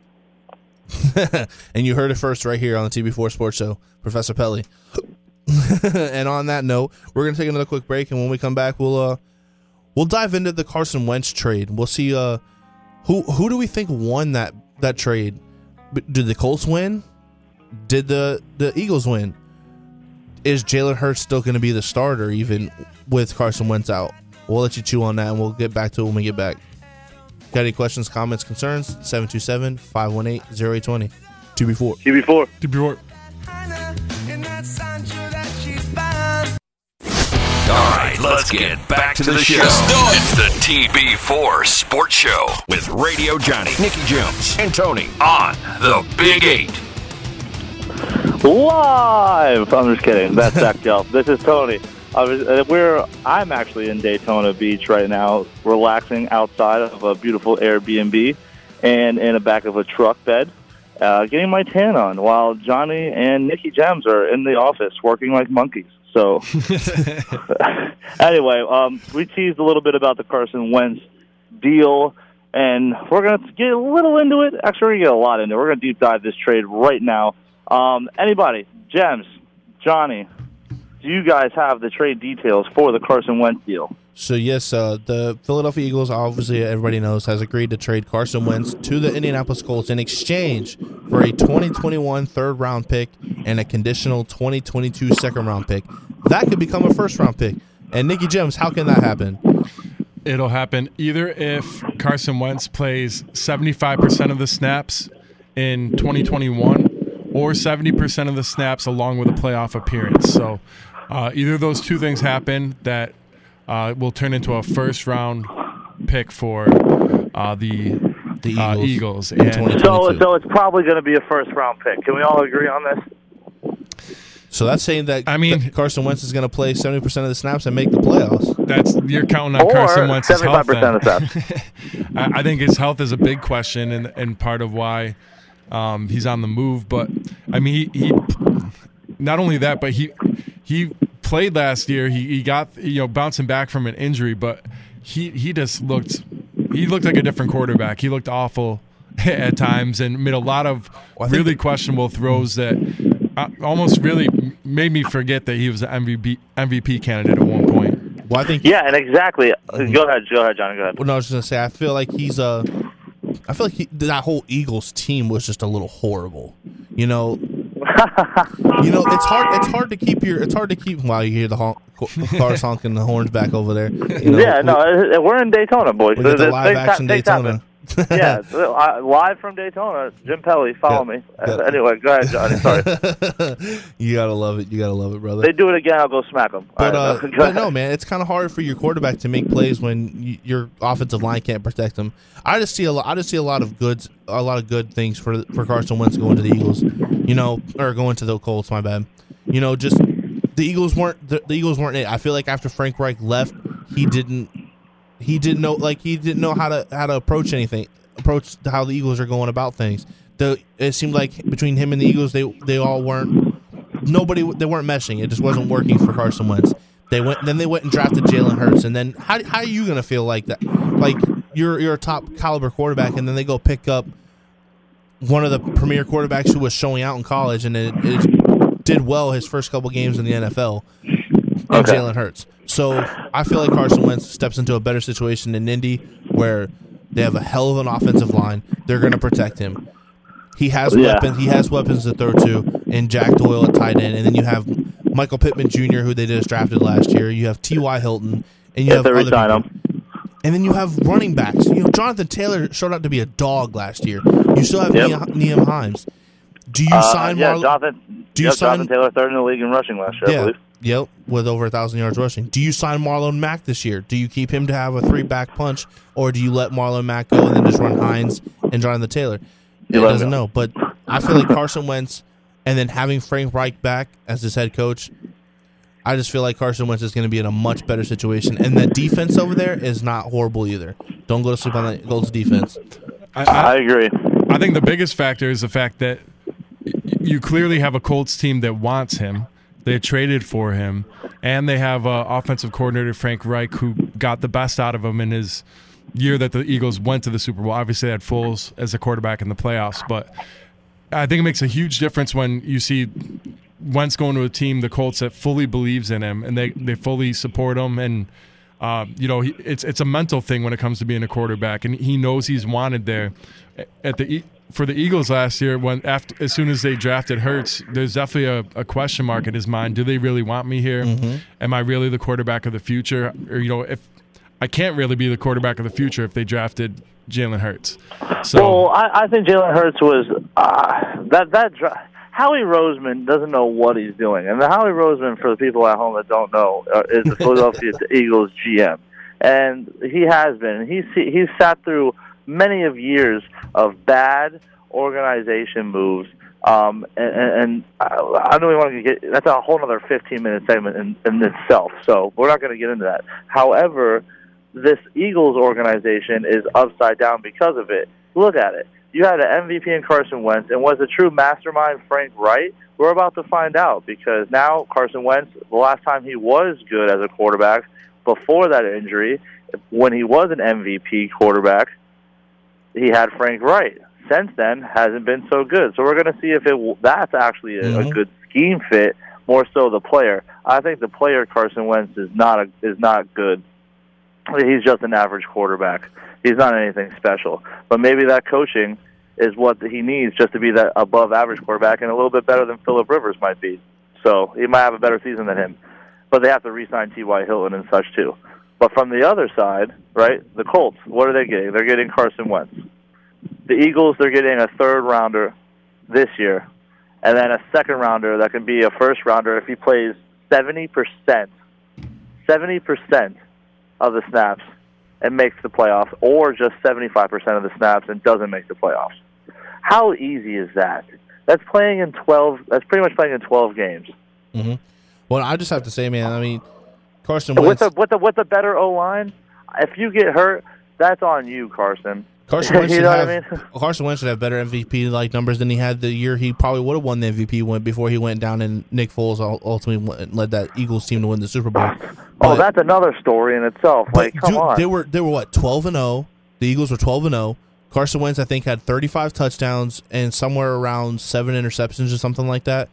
And you heard it first right here on the TV4 Sports Show, Professor Pelley. And on that note, we're going to take another quick break, and when we come back, we'll dive into the Carson Wentz trade. We'll see who do we think won that trade? Did the Colts win? Did the Eagles win? Is Jalen Hurts still going to be the starter even with Carson Wentz out? We'll let you chew on that, and we'll get back to it when we get back. Got any questions, comments, concerns? 727-518-0820. TB4. All right, let's get back to the show. Let's do it. It's the TB4 Sports Show with Radio Johnny, Nikki Gems, and Tony on the Big 8. Live! I'm just kidding. That's Zach Gelb. This is Tony. I'm actually in Daytona Beach right now, relaxing outside of a beautiful Airbnb and in the back of a truck bed, getting my tan on while Johnny and Nikki Gems are in the office working like monkeys. So anyway, we teased a little bit about the Carson Wentz deal, and we're going to get a little into it. Actually, we're going to get a lot into it. We're going to deep dive this trade right now. Anybody, Gems, Johnny, do you guys have the trade details for the Carson Wentz deal? So, yes, the Philadelphia Eagles, obviously everybody knows, has agreed to trade Carson Wentz to the Indianapolis Colts in exchange for a 2021 third-round pick and a conditional 2022 second-round pick. That could become a first-round pick. And, Nikki Gems, how can that happen? It'll happen either if Carson Wentz plays 75% of the snaps in 2021 or 70% of the snaps along with a playoff appearance. So either of those two things happen that will turn into a first-round pick for the Eagles. And so it's probably going to be a first-round pick. Can we all agree on this? So that's saying that Carson Wentz is going to play 70% of the snaps and make the playoffs. You're counting on Carson Wentz's health. Or 75% of snaps. I think his health is a big question and part of why he's on the move. But, I mean, he not only that, but he played last year. He got, bouncing back from an injury, but he looked like a different quarterback. He looked awful at times and made a lot of really questionable throws that almost really made me forget that he was an MVP candidate at one point. Well, I think and exactly. Go ahead, John. Go ahead. Well, no, I was just gonna say, I feel like that whole Eagles team was just a little horrible. It's hard to keep. Wow, you hear the cars honking the horns back over there. We're in Daytona, boys. We the live action Daytona. Yeah, live from Daytona. Jim Pelley, follow me. Anyway, go ahead, Johnny. Sorry. You gotta love it. You gotta love it, brother. They do it again, I'll go smack them. But no, man, it's kind of hard for your quarterback to make plays when your offensive line can't protect them. I just see a lot of good things for Carson Wentz going to the Eagles. Or going to the Colts. My bad. Just the Eagles weren't it. I feel like after Frank Reich left, he didn't know how to approach how the Eagles are going about things. It seemed like between him and the Eagles, they weren't meshing. It just wasn't working for Carson Wentz. They went and drafted Jalen Hurts, and then how are you gonna feel like that? Like you're a top caliber quarterback, and then they go pick up one of the premier quarterbacks who was showing out in college, and it did well his first couple games in the NFL. And Jalen Hurts. So I feel like Carson Wentz steps into a better situation in Indy, where they have a hell of an offensive line. They're going to protect him. He has weapons. He has weapons to throw to, and Jack Doyle at tight end, and then you have Michael Pittman Jr., who they just drafted last year. You have T.Y. Hilton, and you have other people. And then you have running backs. Jonathan Taylor showed out to be a dog last year. You still have Nyheim Hines. Do you sign Marlon? Jonathan Taylor, third in the league in rushing last year, I believe. Yep, with over 1,000 yards rushing. Do you sign Marlon Mack this year? Do you keep him to have a three-back punch, or do you let Marlon Mack go and then just run Hines and Jonathan Taylor? He doesn't know. But I feel like Carson Wentz and then having Frank Reich back as his head coach, I just feel like Carson Wentz is going to be in a much better situation, and that defense over there is not horrible either. Don't go to sleep on that Colts defense. I agree. I think the biggest factor is the fact that you clearly have a Colts team that wants him. They traded for him, and they have offensive coordinator Frank Reich, who got the best out of him in his year that the Eagles went to the Super Bowl. Obviously, they had Foles as a quarterback in the playoffs, but I think it makes a huge difference when you see Wentz going to a team, the Colts, that fully believes in him, and they fully support him. And you know, it's a mental thing when it comes to being a quarterback, and he knows he's wanted there. For the Eagles last year, as soon as they drafted Hurts, there's definitely a question mark in his mind. Do they really want me here? Mm-hmm. Am I really the quarterback of the future? Or, you know, if I can't really be the quarterback of the future if they drafted Jalen Hurts. So, well, I think Jalen Hurts was Howie Roseman doesn't know what he's doing. And the Howie Roseman, for the people at home that don't know, is the Philadelphia Eagles GM. And he has been. He's sat through many of years of bad organization moves, and I don't even want to get. That's a whole other 15-minute segment in itself. So we're not going to get into that. However, this Eagles organization is upside down because of it. Look at it. You had an MVP in Carson Wentz, and was a true mastermind Frank Reich? We're about to find out, because now Carson Wentz, the last time he was good as a quarterback before that injury, when he was an MVP quarterback, he had Frank Reich. Since then, hasn't been so good. So we're going to see if that's actually a good scheme fit, more so the player. I think the player Carson Wentz is not good. He's just an average quarterback. He's not anything special. But maybe that coaching is what he needs, just to be that above-average quarterback and a little bit better than Phillip Rivers might be. So he might have a better season than him. But they have to re-sign T.Y. Hilton and such, too. But from the other side, right, the Colts, what are they getting? They're getting Carson Wentz. The Eagles, they're getting a third-rounder this year, and then a second-rounder that can be a first-rounder if he plays 70% of the snaps and makes the playoffs, or just 75% of the snaps and doesn't make the playoffs. How easy is that? That's playing in 12. That's pretty much playing in 12 games. Mm-hmm. Well, I just have to say, man, I mean, Carson Wentz with a better O line, if you get hurt, that's on you, Carson. Carson Wentz, Carson Wentz should have better MVP like numbers than he had the year he probably would have won the MVP before he went down, and Nick Foles ultimately led that Eagles team to win the Super Bowl. But that's another story in itself. Like, come on. They were what, 12-0. The Eagles were 12-0. Carson Wentz, I think, had 35 touchdowns and somewhere around 7 interceptions or something like that.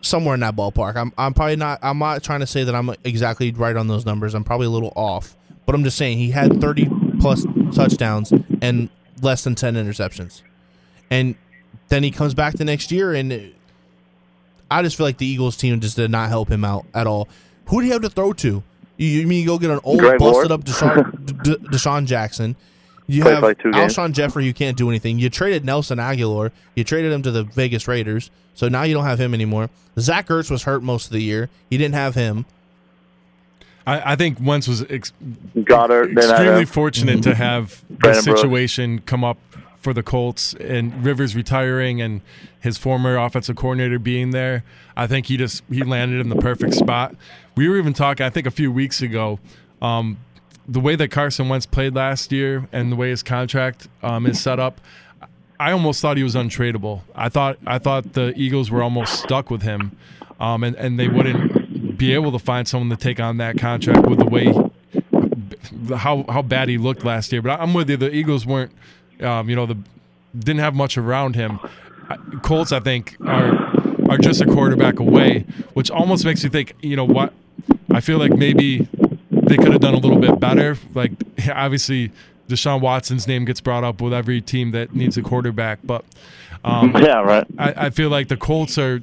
Somewhere in that ballpark. I'm not trying to say that I'm exactly right on those numbers. I'm probably a little off. But I'm just saying he had 30-plus touchdowns and less than 10 interceptions. And then he comes back the next year, and I just feel like the Eagles team just did not help him out at all. Who do you have to throw to? You mean you go get an old, busted-up Deshaun Jackson. You have Alshon Jeffrey, you can't do anything. You traded Nelson Aguilar. You traded him to the Vegas Raiders, so now you don't have him anymore. Zach Ertz was hurt most of the year. You didn't have him. I think Wentz was extremely fortunate to have this situation come up for the Colts, and Rivers retiring and his former offensive coordinator being there. I think he landed in the perfect spot. We were even talking, I think, a few weeks ago, the way that Carson Wentz played last year and the way his contract is set up, I almost thought he was untradeable. I thought the Eagles were almost stuck with him, and they wouldn't be able to find someone to take on that contract with the way how bad he looked last year. But I'm with you. The Eagles weren't, didn't have much around him. Colts, I think, are just a quarterback away, which almost makes you think, you know what? I feel like maybe they could have done a little bit better. Like, obviously, Deshaun Watson's name gets brought up with every team that needs a quarterback. But yeah, right. I feel like the Colts are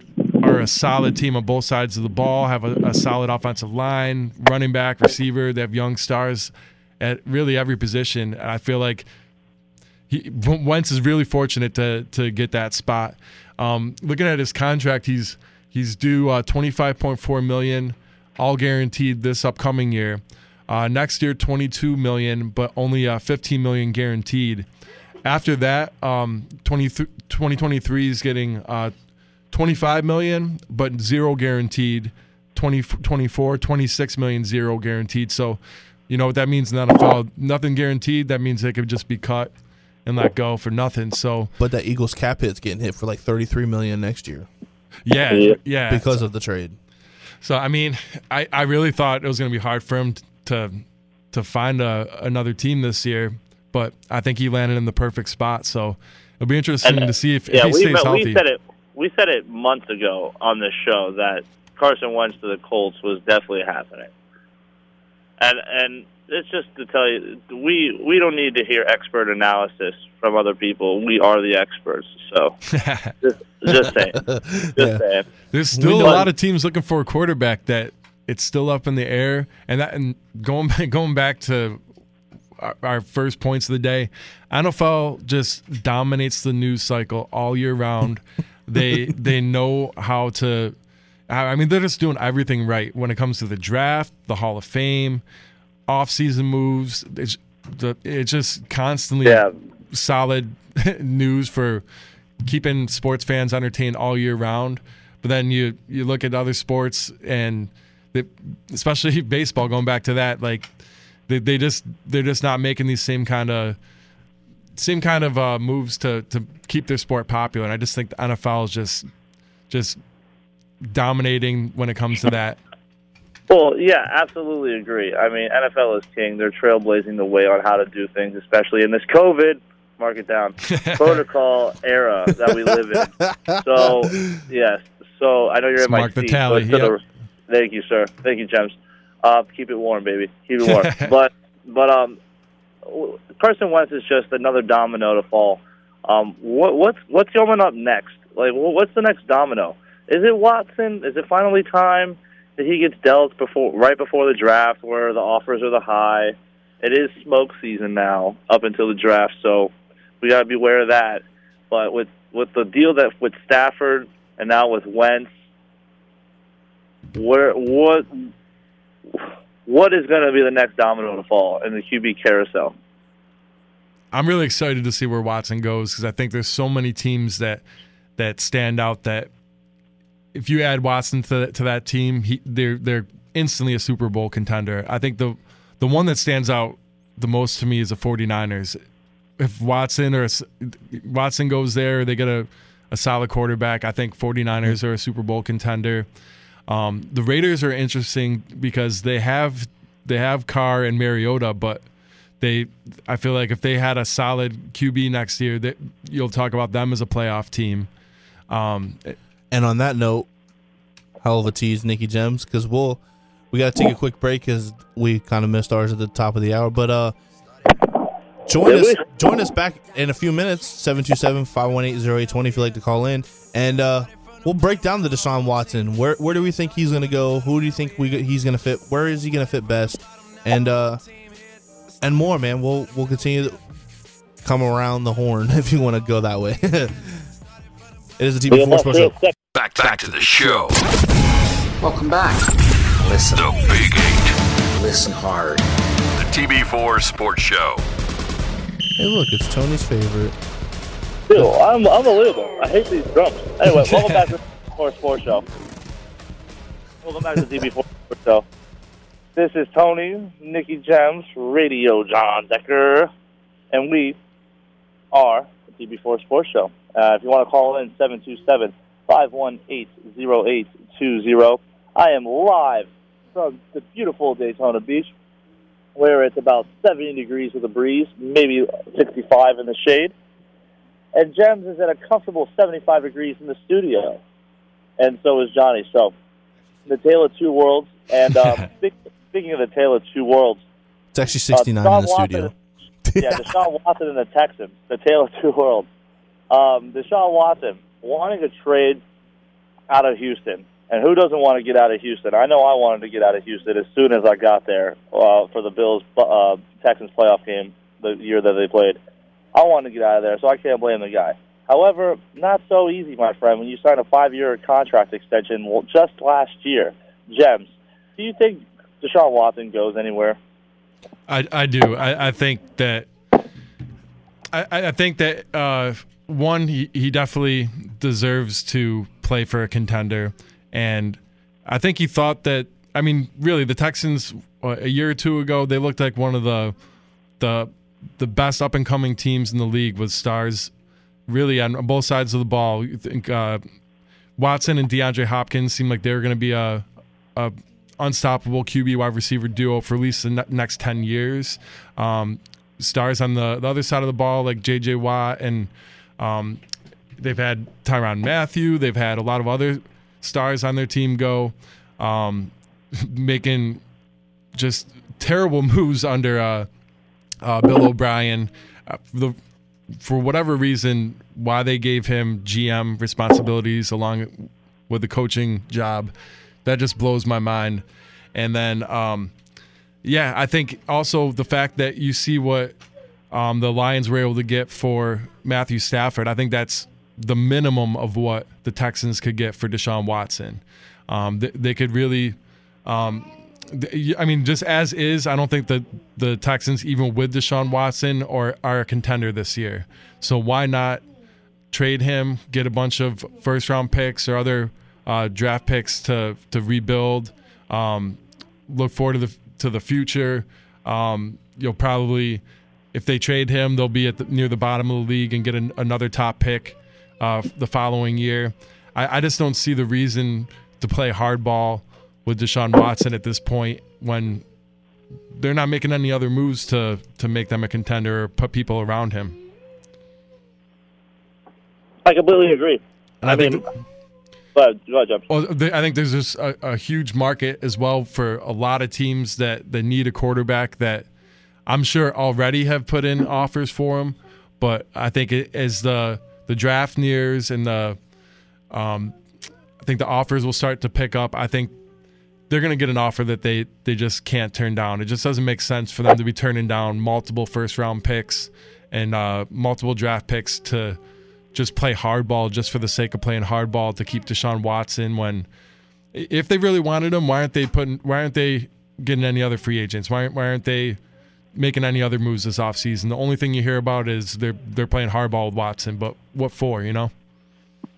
a solid team on both sides of the ball, have a solid offensive line, running back, receiver. They have young stars at really every position. And I feel like Wentz is really fortunate to get that spot. Looking at his contract, he's due $25.4 million. All guaranteed this upcoming year. Next year, $22 million, but only $15 million guaranteed. After that, 2023 is getting $25 million, but zero guaranteed. $26 million zero guaranteed. So, you know what that means? Not a foul, nothing guaranteed. That means they could just be cut and let go for nothing. So, but that Eagles cap hit's getting hit for like $33 million next year. Yeah, because of the trade. So I mean, I really thought it was going to be hard for him to find another team this year, but I think he landed in the perfect spot. So it'll be interesting to see if he stays healthy. We said it months ago on this show that Carson Wentz to the Colts was definitely happening. And it's just to tell you, we don't need to hear expert analysis from other people. We are the experts. So just saying. Just saying. There's still a lot of teams looking for a quarterback that it's still up in the air. And going back to our first points of the day, NFL just dominates the news cycle all year round. They know how to – I mean, they're just doing everything right when it comes to the draft, the Hall of Fame, off-season moves. It's just constantly solid news for keeping sports fans entertained all year round. But then you look at other sports, and especially baseball, going back to that, like they're just not making these same kind of moves to keep their sport popular. And I just think the NFL is just dominating when it comes to that. Well, yeah, absolutely agree. I mean, NFL is king. They're trailblazing the way on how to do things, especially in this COVID, mark it down, protocol era that we live in. So, yes. So I know you're in my seat. Mark the tally. Yep. Thank you, sir. Thank you, Gems. Keep it warm, baby. Keep it warm. But Carson Wentz is just another domino to fall. What's coming up next? Like, what's the next domino? Is it Watson? Is it finally time that he gets dealt right before the draft, where the offers are the high? It is smoke season now up until the draft, so we got to be aware of that. But with the deal that with Stafford and now with Wentz, what is going to be the next domino to fall in the QB carousel? I'm really excited to see where Watson goes, because I think there's so many teams that stand out that if you add Watson to that team, they're instantly a Super Bowl contender. I think the one that stands out the most to me is the 49ers. If Watson goes there, they get a solid quarterback. I think 49ers are a Super Bowl contender. The Raiders are interesting because they have Carr and Mariota, but I feel like if they had a solid QB next year, that you'll talk about them as a playoff team. And on that note, hell of a tease, Nikki Gems, because we got to take a quick break because we kind of missed ours at the top of the hour. But join us back in a few minutes, 727-518-0820 if you'd like to call in, and we'll break down the Deshaun Watson. Where do we think he's going to go? Who do you think he's going to fit? Where is he going to fit best? And more, man. We'll continue to come around the horn if you want to go that way. It is the TV4 Sports Show. Back to the show. Welcome back. Listen. The Big 8. Listen hard. The TV4 Sports Show. Hey, look, it's Tony's favorite. Dude, I'm unbelievable. I hate these drums. Anyway, welcome back to the TV4 Sports Show. Welcome back to the TV4 Sports Show. This is Tony, Nikki Gems, Radio John Decker, and we are the TV4 Sports Show. If you want to call in, 727-518-0820. I am live from the beautiful Daytona Beach, where it's about 70 degrees with a breeze, maybe 65 in the shade. And Gems is at a comfortable 75 degrees in the studio. And so is Johnny. So, the tale of two worlds. And speaking of the tale of two worlds. It's actually 69 in the studio. Deshaun Watson and the Texans. The tale of two worlds. Deshaun Watson wanting a trade out of Houston. And who doesn't want to get out of Houston? I know I wanted to get out of Houston as soon as I got there for the Bills-Texans playoff game the year that they played. I want to get out of there, so I can't blame the guy. However, not so easy, my friend, when you sign a 5-year contract extension just last year. Gems, do you think Deshaun Watson goes anywhere? I do. I think that one, he definitely deserves to play for a contender, and I think he thought that, I mean, really, the Texans a year or two ago, they looked like one of the best up-and-coming teams in the league with stars really on both sides of the ball. You think Watson and DeAndre Hopkins seemed like they were going to be a unstoppable QB wide receiver duo for at least the next 10 years. Stars on the other side of the ball like J.J. Watt, and they've had Tyrann Mathieu. They've had a lot of other stars on their team go, making just terrible moves under Bill O'Brien. For whatever reason, why they gave him GM responsibilities along with the coaching job, that just blows my mind. And then, I think also the fact that you see what the Lions were able to get for Matthew Stafford, I think that's the minimum of what the Texans could get for Deshaun Watson. They could really just as is, I don't think that the Texans, even with Deshaun Watson, are a contender this year. So why not trade him, get a bunch of first-round picks or other draft picks to rebuild, look forward to the future. You'll probably, if they trade him, they'll be near the bottom of the league and get another top pick the following year. I just don't see the reason to play hardball with Deshaun Watson at this point when they're not making any other moves to make them a contender or put people around him. I completely agree. And I think there's just a huge market as well for a lot of teams that need a quarterback that I'm sure already have put in offers for him. But I think as the draft nears and I think the offers will start to pick up, I think they're going to get an offer that they just can't turn down. It just doesn't make sense for them to be turning down multiple first-round picks and multiple draft picks to just play hardball just for the sake of playing hardball to keep Deshaun Watson when, if they really wanted him, why aren't they getting any other free agents? Why aren't they making any other moves this offseason? The only thing you hear about is they're playing hardball with Watson, but what for, you know?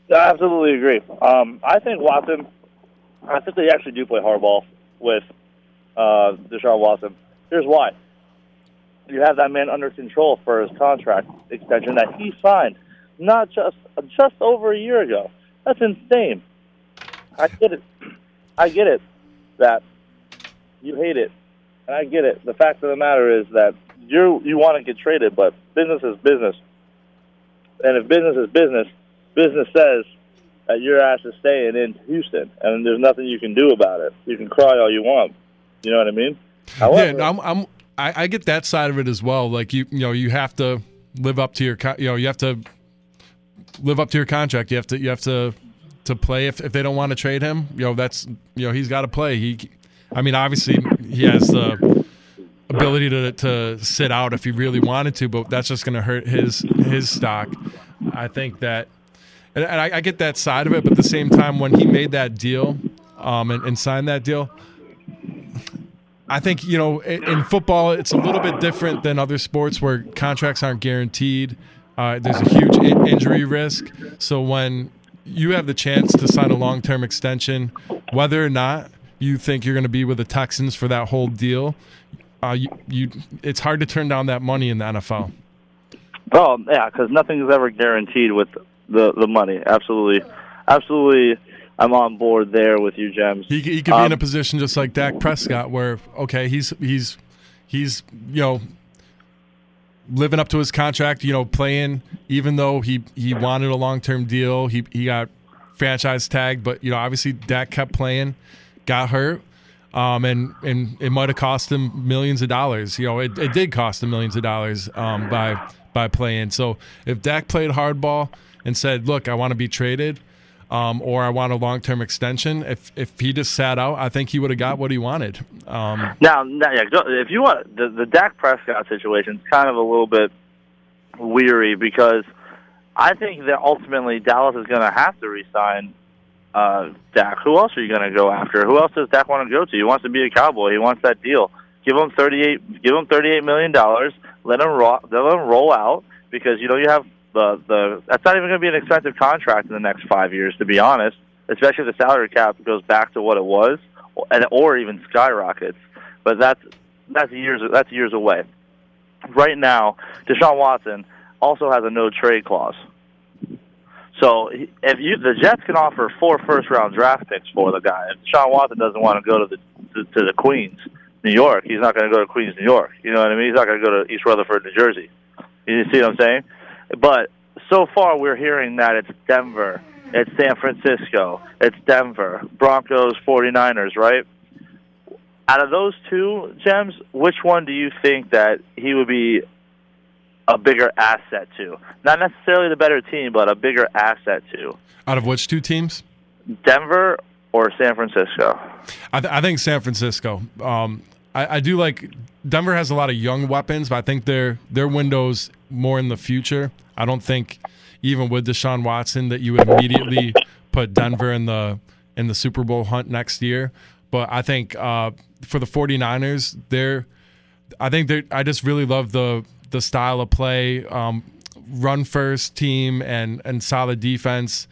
I absolutely agree. I think Watson, I think they actually do play hardball with Deshaun Watson. Here's why. You have that man under control for his contract extension that he signed not just over a year ago. That's insane. I get it that you hate it, and I get it. The fact of the matter is that you want to get traded, but business is business. And if business is business, business says that your ass is staying in Houston, and there's nothing you can do about it. You can cry all you want. You know what I mean? However, yeah, I get that side of it as well. Like you have to live up to your you have to live up to your contract. You have to play if they don't want to trade him. He's got to play. Obviously he has the ability to sit out if he really wanted to, but that's just going to hurt his stock. I think that, and I get that side of it, but at the same time, when he made that deal and signed that deal, I think in football it's a little bit different than other sports where contracts aren't guaranteed. There's a huge injury risk. So when you have the chance to sign a long-term extension, whether or not you think you're going to be with the Texans for that whole deal, it's hard to turn down that money in the NFL. Oh, yeah, because nothing is ever guaranteed with the money. Absolutely. Absolutely, I'm on board there with you, Gems. He could be in a position just like Dak Prescott where, okay, he's living up to his contract, playing, even though he wanted a long-term deal. He got franchise tagged, but, obviously Dak kept playing, got hurt, and it might have cost him millions of dollars. It did cost him millions of dollars by playing. So if Dak played hardball and said, look, I want to be traded or I want a long-term extension, if he just sat out, I think he would have got what he wanted. If you want, the Dak Prescott situation is kind of a little bit weary because I think that ultimately Dallas is going to have to re-sign Dak. Who else are you going to go after? Who else does Dak want to go to? He wants to be a Cowboy. He wants that deal. Give him $38 million. Let him roll out because you have the that's not even going to be an expensive contract in the next 5 years, to be honest. especially if the salary cap goes back to what it was, and or even skyrockets. But that's years away. Right now, Deshaun Watson also has a no-trade clause. So if the Jets can offer 4 first-round draft picks for the guy, if Deshaun Watson doesn't want to go to the Queens, New York, he's not going to go to Queens, New York. You know what I mean? He's not going to go to East Rutherford, New Jersey. You see what I'm saying? But so far we're hearing that it's Denver, it's San Francisco, it's Denver, Broncos, 49ers, right? Out of those two, Gems, which one do you think that he would be a bigger asset to? Not necessarily the better team, but a bigger asset to. Out of which two teams? Denver or San Francisco? I think San Francisco. I do like Denver has a lot of young weapons, but I think their window's more in the future. I don't think even with Deshaun Watson that you would immediately put Denver in the Super Bowl hunt next year. But I think for the 49ers, I just really love the style of play, run first team and solid defense.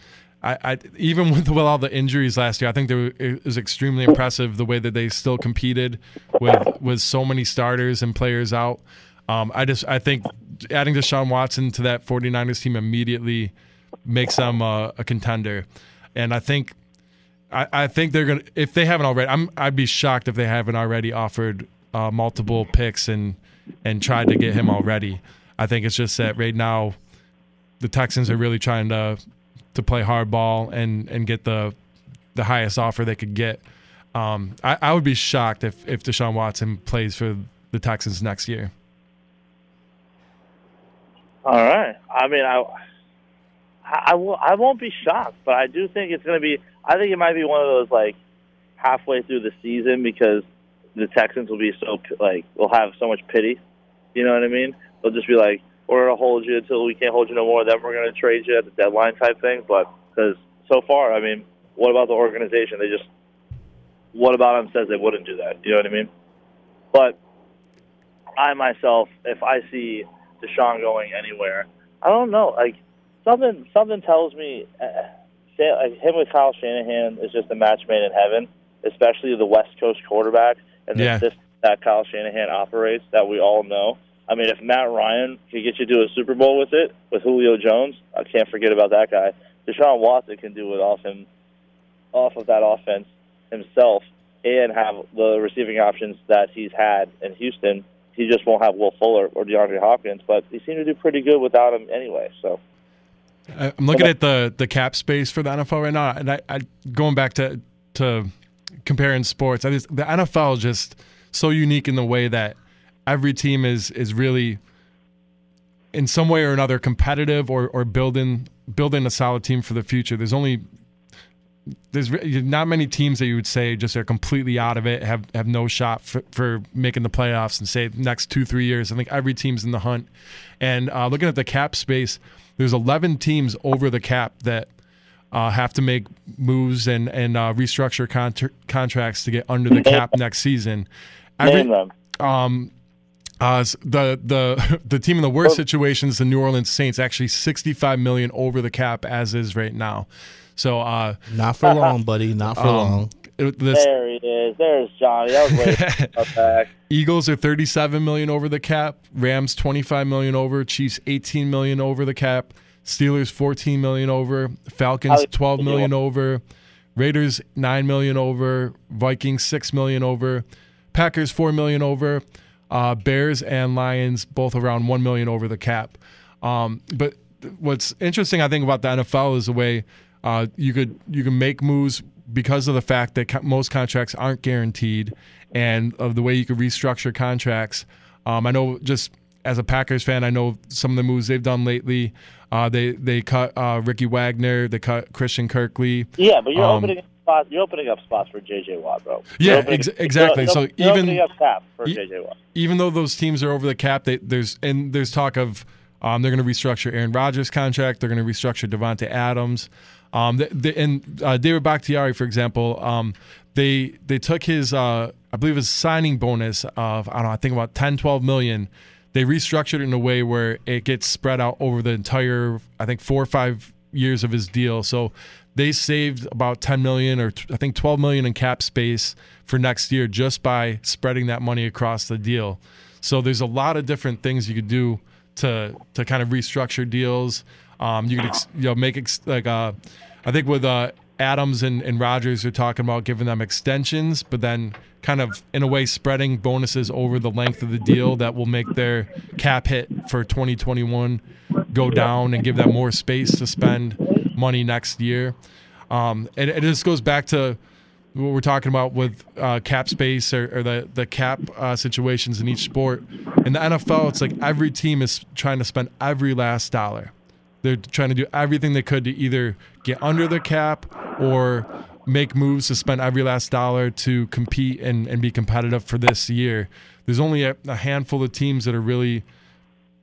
I even with all the injuries last year, I think it was extremely impressive the way that they still competed with so many starters and players out. I think adding Deshaun Watson to that 49ers team immediately makes them a contender, and I think. I think they're gonna. If they haven't already, I'd be shocked if they haven't already offered multiple picks and tried to get him already. I think it's just that right now, the Texans are really trying to play hardball and get the highest offer they could get. I would be shocked if Deshaun Watson plays for the Texans next year. All right. I mean, I won't be shocked, but I do think it's going to be. I think it might be one of those, like, halfway through the season because the Texans will be so, like, will have so much pity. You know what I mean? They'll just be like, we're going to hold you until we can't hold you no more, then we're going to trade you at the deadline type thing. But because so far, I mean, what about the organization? What about them says they wouldn't do that? You know what I mean? But I myself, if I see Deshaun going anywhere, I don't know. Like, something tells me... him with Kyle Shanahan is just a match made in heaven, especially the West Coast quarterback and the system that Kyle Shanahan operates that we all know. I mean, if Matt Ryan could get you to a Super Bowl with it, with Julio Jones, I can't forget about that guy. Deshaun Watson can do it off of that offense himself and have the receiving options that he's had in Houston. He just won't have Will Fuller or DeAndre Hopkins, but he seemed to do pretty good without him anyway, so... I'm looking at the cap space for the NFL right now, and I going back to comparing sports. The NFL is just so unique in the way that every team is really in some way or another competitive or building a solid team for the future. There's not many teams that you would say just are completely out of it, have no shot for making the playoffs and say next 2-3 years. I think every team's in the hunt. And looking at the cap space, there's 11 teams over the cap that have to make moves and restructure contracts to get under the cap next season. Name them. The team in the worst situation is the New Orleans Saints, actually $65 million over the cap as is right now. So not for long, buddy. Not for long. There he is. There's Johnny. That was way up back. Eagles are $37 million over the cap. Rams $25 million over. Chiefs $18 million over the cap. Steelers $14 million over. Falcons $12 million over. Raiders $9 million over. Vikings $6 million over. Packers $4 million over. Bears and Lions both around $1 million over the cap. But what's interesting, I think, about the NFL is the way. You can make moves because of the fact that most contracts aren't guaranteed, and of the way you can restructure contracts. I know, just as a Packers fan, I know some of the moves they've done lately. They cut Ricky Wagner, they cut Christian Kirkley. Yeah, but you're opening up spots. You're opening up spots for J.J. Watt, bro. Yeah, exactly. You're opening up cap for J.J. Watt. Even though those teams are over the cap, there's talk of they're going to restructure Aaron Rodgers' contract. They're going to restructure Devontae Adams. And David Bakhtiari, for example, they took his, I believe, his signing bonus of, I think about $10-12 million. They restructured it in a way where it gets spread out over the entire, I think, 4 or 5 years of his deal. So They saved about $10 million or I think $12 million in cap space for next year just by spreading that money across the deal. So there's a lot of different things you could do to kind of restructure deals. You could I think with Adams and Rodgers, you're talking about giving them extensions, but then kind of in a way spreading bonuses over the length of the deal that will make their cap hit for 2021 go down and give them more space to spend money next year. And it just goes back to what we're talking about with cap space or the cap situations in each sport. In the NFL, it's like every team is trying to spend every last dollar. They're trying to do everything they could to either get under the cap or make moves to spend every last dollar to compete and be competitive for this year. There's only a handful of teams that are really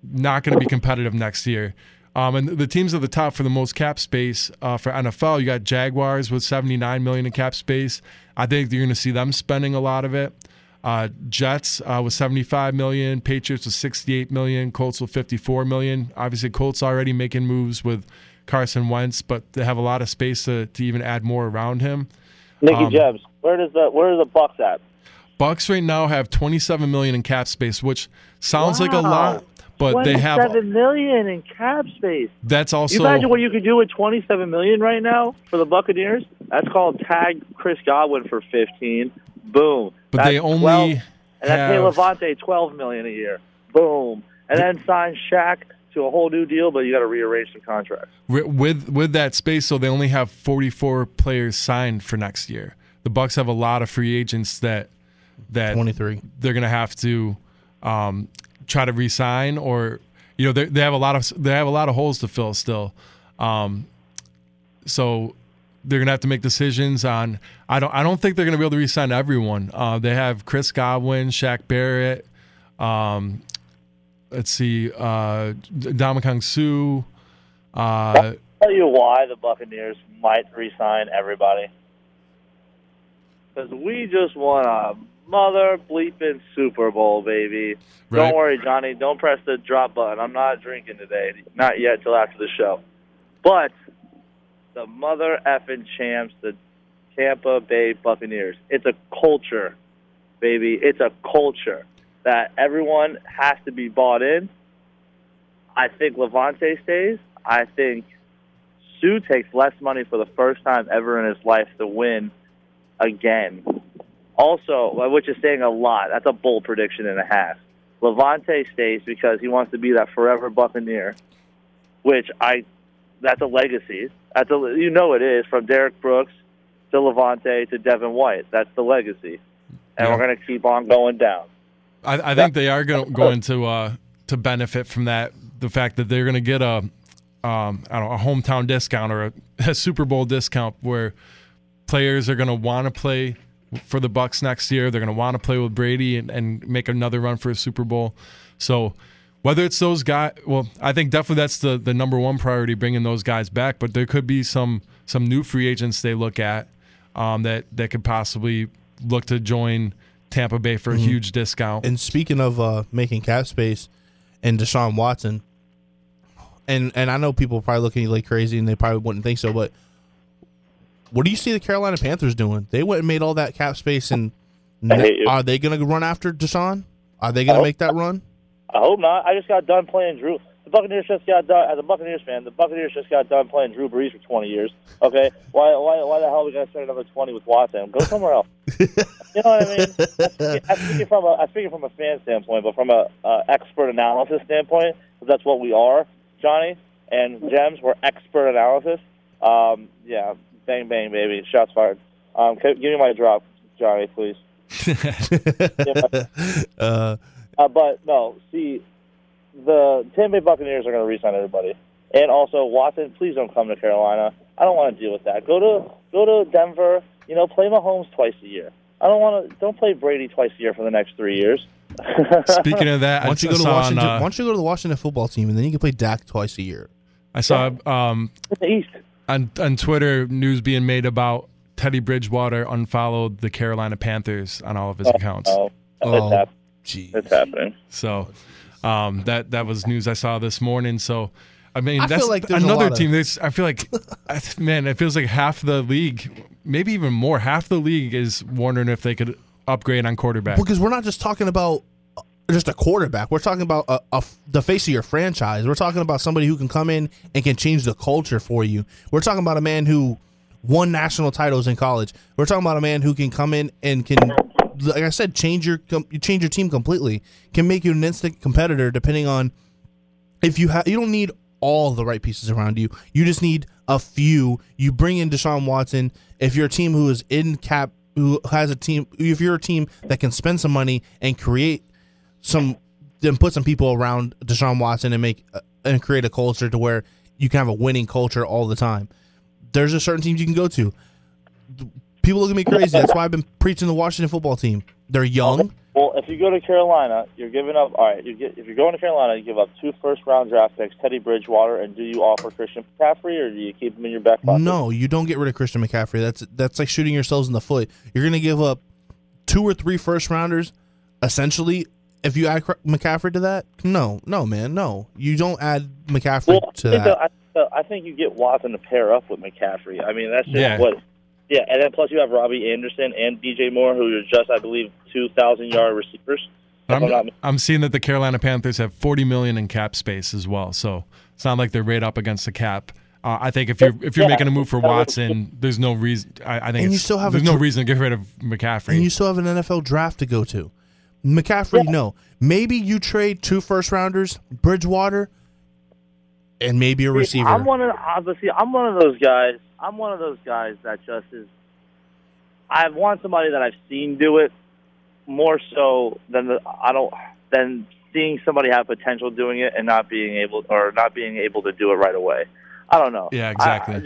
not going to be competitive next year. And the teams at the top for the most cap space for NFL, you got Jaguars with $79 million in cap space. I think you're going to see them spending a lot of it. Jets with $75 million, Patriots with $68 million, Colts with $54 million. Obviously, Colts already making moves with Carson Wentz, but they have a lot of space to even add more around him. Nikki Gems, where are the Bucks at? Bucks right now have $27 million in cap space, which sounds like a lot. But they have $27 million in cap space. That's also. You imagine what you could do with $27 million right now for the Buccaneers. That's called tag Chris Godwin for $15 million. Boom. But that's they only 12, and that's pay Levante $12 million a year. Boom. And then sign Shaq to a whole new deal, but you got to rearrange the contract. With that space, so they only have 44 players signed for next year. The Bucks have a lot of free agents that 23 they're going to have to. Try to re-sign, or they have a lot of holes to fill still, so they're gonna have to make decisions on. I don't think they're gonna be able to re-sign everyone. They have Chris Godwin, Shaq Barrett, Ndamukong Suh. I'll tell you why the Buccaneers might re-sign everybody, because we just want to. Mother bleeping Super Bowl, baby. Right. Don't worry, Johnny. Don't press the drop button. I'm not drinking today. Not yet till after the show. But the mother effing champs, the Tampa Bay Buccaneers. It's a culture, baby. It's a culture that everyone has to be bought in. I think Levante stays. I think Sue takes less money for the first time ever in his life to win again. Also, which is saying a lot. That's a bold prediction and a half. Levante stays because he wants to be that forever Buccaneer, that's a legacy. It is from Derek Brooks to Levante to Devin White. That's the legacy, and we're going to keep on going down. I think they are going to benefit from that. The fact that they're going to get a hometown discount or a Super Bowl discount, where players are going to want to play. For the Bucks next year, they're going to want to play with Brady and make another run for a Super Bowl. So whether it's those guys, well, I think definitely that's the number one priority, bringing those guys back. But there could be some new free agents they look at that could possibly look to join Tampa Bay for a huge discount. And speaking of making cap space and Deshaun Watson, and I know people are probably looking at you like crazy and they probably wouldn't think so, but what do you see the Carolina Panthers doing? They went and made all that cap space, and are they going to run after Deshaun? Are they going to make that run? I hope not. I just got done playing Drew. The Buccaneers just got done. As a Buccaneers fan, the Buccaneers just got done playing Drew Brees for 20 years. Okay, why the hell are we going to spend another 20 with Watson? Go somewhere else. You know what I mean? I'm speaking from a fan standpoint, but from a expert analysis standpoint, that's what we are, Johnny and Gems. We're expert analysis. Yeah. Bang, bang, baby. Shots fired. Give me my drop, Johnny, please. But, no, see, the Tampa Bay Buccaneers are going to re-sign everybody. And also, Watson, please don't come to Carolina. I don't want to deal with that. Go to Denver. You know, play Mahomes twice a year. Don't play Brady twice a year for the next 3 years. Speaking of that, why don't you go to the Washington football team, and then you can play Dak twice a year? I saw the East. On Twitter, news being made about Teddy Bridgewater unfollowed the Carolina Panthers on all of his accounts. It's happening. So that was news I saw this morning. So I mean, that's like another team. I feel like, man, it feels like half the league, maybe even more, half the league is wondering if they could upgrade on quarterback. Because we're not just talking about just a quarterback. We're talking about the face of your franchise. We're talking about somebody who can come in and can change the culture for you. We're talking about a man who won national titles in college. We're talking about a man who can come in and can, like I said, change your team completely. Can make you an instant competitor depending on if you have. You don't need all the right pieces around you. You just need a few. You bring in Deshaun Watson. If you're a team who is in cap, who has a team, if you're a team that can spend some money and create some, then put some people around Deshaun Watson and make and create a culture to where you can have a winning culture all the time. There's a certain teams you can go to. People look at me crazy. That's why I've been preaching the Washington football team. They're young. Well, if you go to Carolina, you're giving up. All right, if you're going to Carolina, you give up 2 first-round draft picks, Teddy Bridgewater, and do you offer Christian McCaffrey, or do you keep him in your back pocket? No, you don't get rid of Christian McCaffrey. That's like shooting yourselves in the foot. You're going to give up 2 or 3 first-rounders, essentially. If you add McCaffrey to that, no, man, no. You don't add McCaffrey to that. I think you get Watson to pair up with McCaffrey. I mean, that's just what. Yeah, and then plus you have Robbie Anderson and DJ Moore, who are just, I believe, 2,000-yard receivers. I'm seeing that the Carolina Panthers have $40 million in cap space as well, so it's not like they're right up against the cap. I think if you're making a move for Watson, there's no reason. I think there's no reason to get rid of McCaffrey. And you still have an NFL draft to go to. McCaffrey, no. Maybe you trade 2 first-rounders, Bridgewater, and maybe a receiver. I'm one of those guys. I'm one of those guys that just is. I want somebody that I've seen do it more so than seeing somebody have potential doing it and not being able to do it right away. I don't know. Yeah, exactly.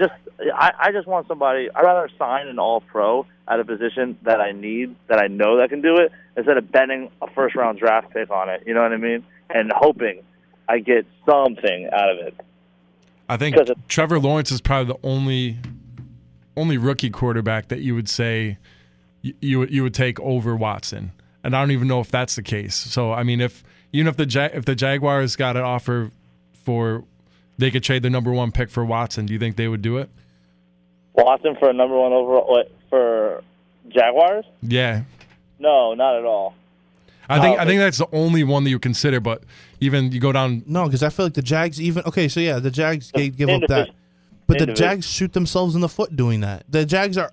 I just want somebody. I'd rather sign an all-pro at a position that I need, that I know that can do it, instead of betting a first-round draft pick on it. You know what I mean? And hoping I get something out of it. I think Trevor Lawrence is probably the only rookie quarterback that you would say you would take over Watson, and I don't even know if that's the case. So I mean, if the Jaguars got an offer for, they could trade the number 1 pick for Watson, do you think they would do it? Watson for a number 1 overall for Jaguars? Yeah. No, not at all. I think that's the only one that you consider, but even you go down. No, because I feel like the Jags the Jags give up that, but the Jags shoot themselves in the foot doing that. The Jags are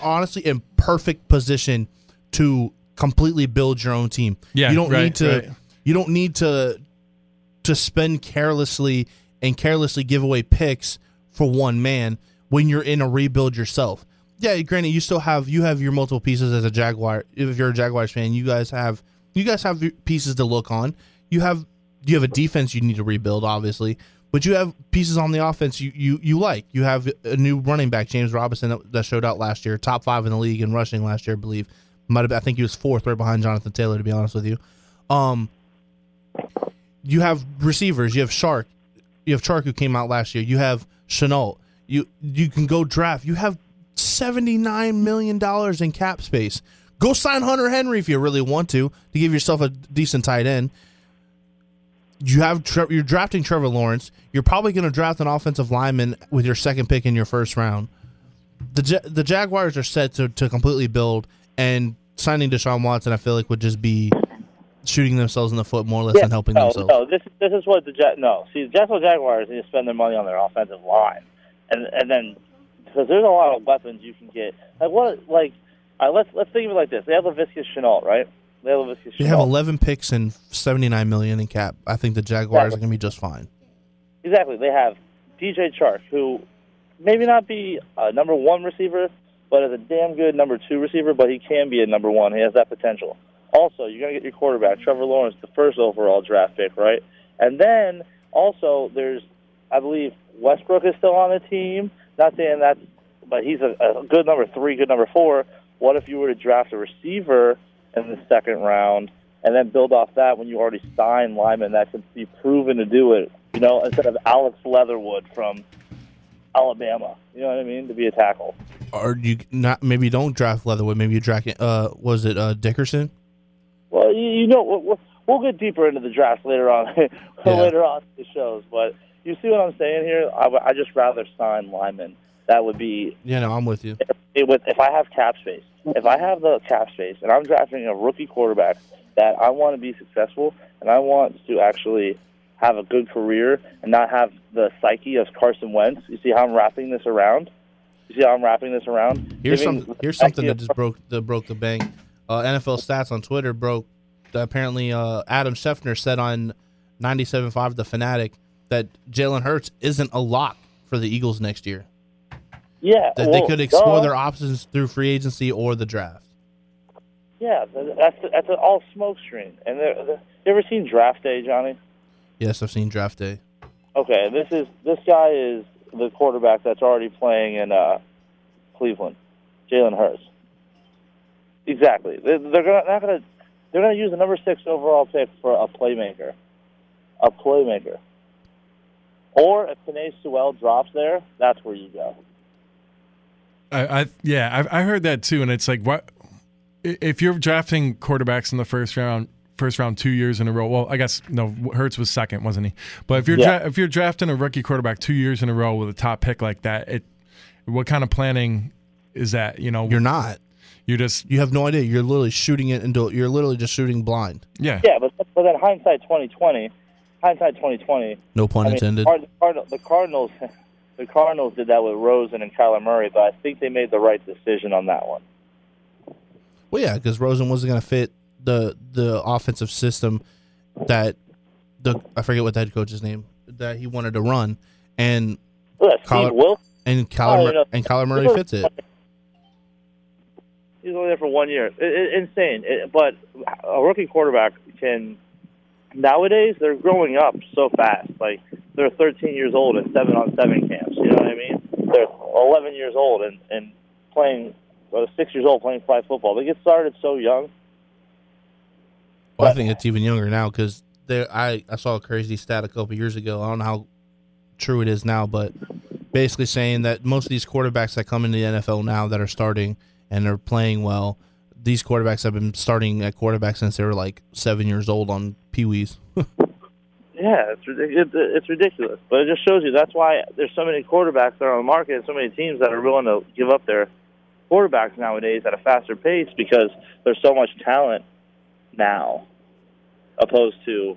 honestly in perfect position to completely build your own team. Yeah, you don't need to. Right. You don't need to spend carelessly and give away picks for one man when you're in a rebuild yourself. Yeah, granted, you still have your multiple pieces as a Jaguar. If you're a Jaguars fan, you guys have pieces to look on. You have a defense you need to rebuild, obviously, but you have pieces on the offense you like. You have a new running back, James Robinson, that showed out last year, top 5 in the league in rushing last year, I believe. I think he was 4th, right behind Jonathan Taylor, to be honest with you. You have receivers. You have Chark. You have Chark, who came out last year. You have Chenault. You can go draft. You have $79 million in cap space. Go sign Hunter Henry if you really want to give yourself a decent tight end. You're drafting Trevor Lawrence. You're probably going to draft an offensive lineman with your 2nd pick in your 1st round. The Jaguars are set to completely build, and signing Deshaun Watson, I feel like, would just be shooting themselves in the foot more or less than helping themselves. No, this is what the Jacksonville Jaguars need to spend their money on their offensive line, and then because there's a lot of weapons you can get. Let's think of it like this. They have LaVisca Chenault, right? They have 11 picks and $79 million in cap. I think the Jaguars are going to be just fine. Exactly. They have DJ Chark, who maybe not be a number 1 receiver, but is a damn good number 2 receiver, but he can be a number 1. He has that potential. Also, you're going to get your quarterback, Trevor Lawrence, the 1st overall draft pick, right? And then, also, there's, I believe, Westbrook is still on the team. Not saying that, but he's a good number 3, good number 4. What if you were to draft a receiver in the 2nd round, and then build off that when you already sign linemen that could be proven to do it, you know, instead of Alex Leatherwood from Alabama, you know what I mean, to be a tackle. Or you not? Maybe you don't draft Leatherwood. Maybe you draft Dickerson? Well, we'll get deeper into the draft later on, later on in the shows. But you see what I'm saying here? I just rather sign linemen. That would be... Yeah, no, I'm with you. If I have cap space, if I have the cap space and I'm drafting a rookie quarterback that I want to be successful and I want to actually have a good career and not have the psyche of Carson Wentz, you see how I'm wrapping this around? Here's something that just broke the bank. NFL Stats on Twitter broke. Apparently, Adam Schefter said on 97.5 The Fanatic that Jalen Hurts isn't a lock for the Eagles next year. Yeah. That they could explore their options through free agency or the draft. Yeah, that's an all smoke screen. And you ever seen Draft Day, Johnny? Yes, I've seen Draft Day. Okay, this guy is the quarterback that's already playing in Cleveland, Jalen Hurts. Exactly. They're going to use the number 6 overall pick for a playmaker. Or if Panay Sewell drops there, that's where you go. I heard that too, and it's like, what if you're drafting quarterbacks in the first round 2 years in a row? Well, I guess no, Hurts was second, wasn't he? But if you're if you're drafting a rookie quarterback 2 years in a row with a top pick like that, what kind of planning is that? You know, you're not. You have no idea. You're literally shooting it you're literally just shooting blind. Yeah. Yeah, but then hindsight 2020. No pun intended. The Cardinals did that with Rosen and Kyler Murray, but I think they made the right decision on that one. Well, yeah, because Rosen wasn't going to fit the offensive system that I forget what the head coach's name that he wanted to run, and Kyler Murray fits it. He's only there for 1 year. Insane. But a rookie quarterback can. Nowadays, they're growing up so fast. Like, they're 13 years old in 7-on-7 camps. You know what I mean? They're 11 years old and playing, or 6 years old playing flag football. They get started so young. Well, I think it's even younger now because I saw a crazy stat a couple years ago. I don't know how true it is now, but basically saying that most of these quarterbacks that come into the NFL now that are starting and are playing well, these quarterbacks have been starting at quarterback since they were like 7 years old on peewees. Yeah, it's ridiculous. But it just shows you that's why there's so many quarterbacks that are on the market and so many teams that are willing to give up their quarterbacks nowadays at a faster pace because there's so much talent now opposed to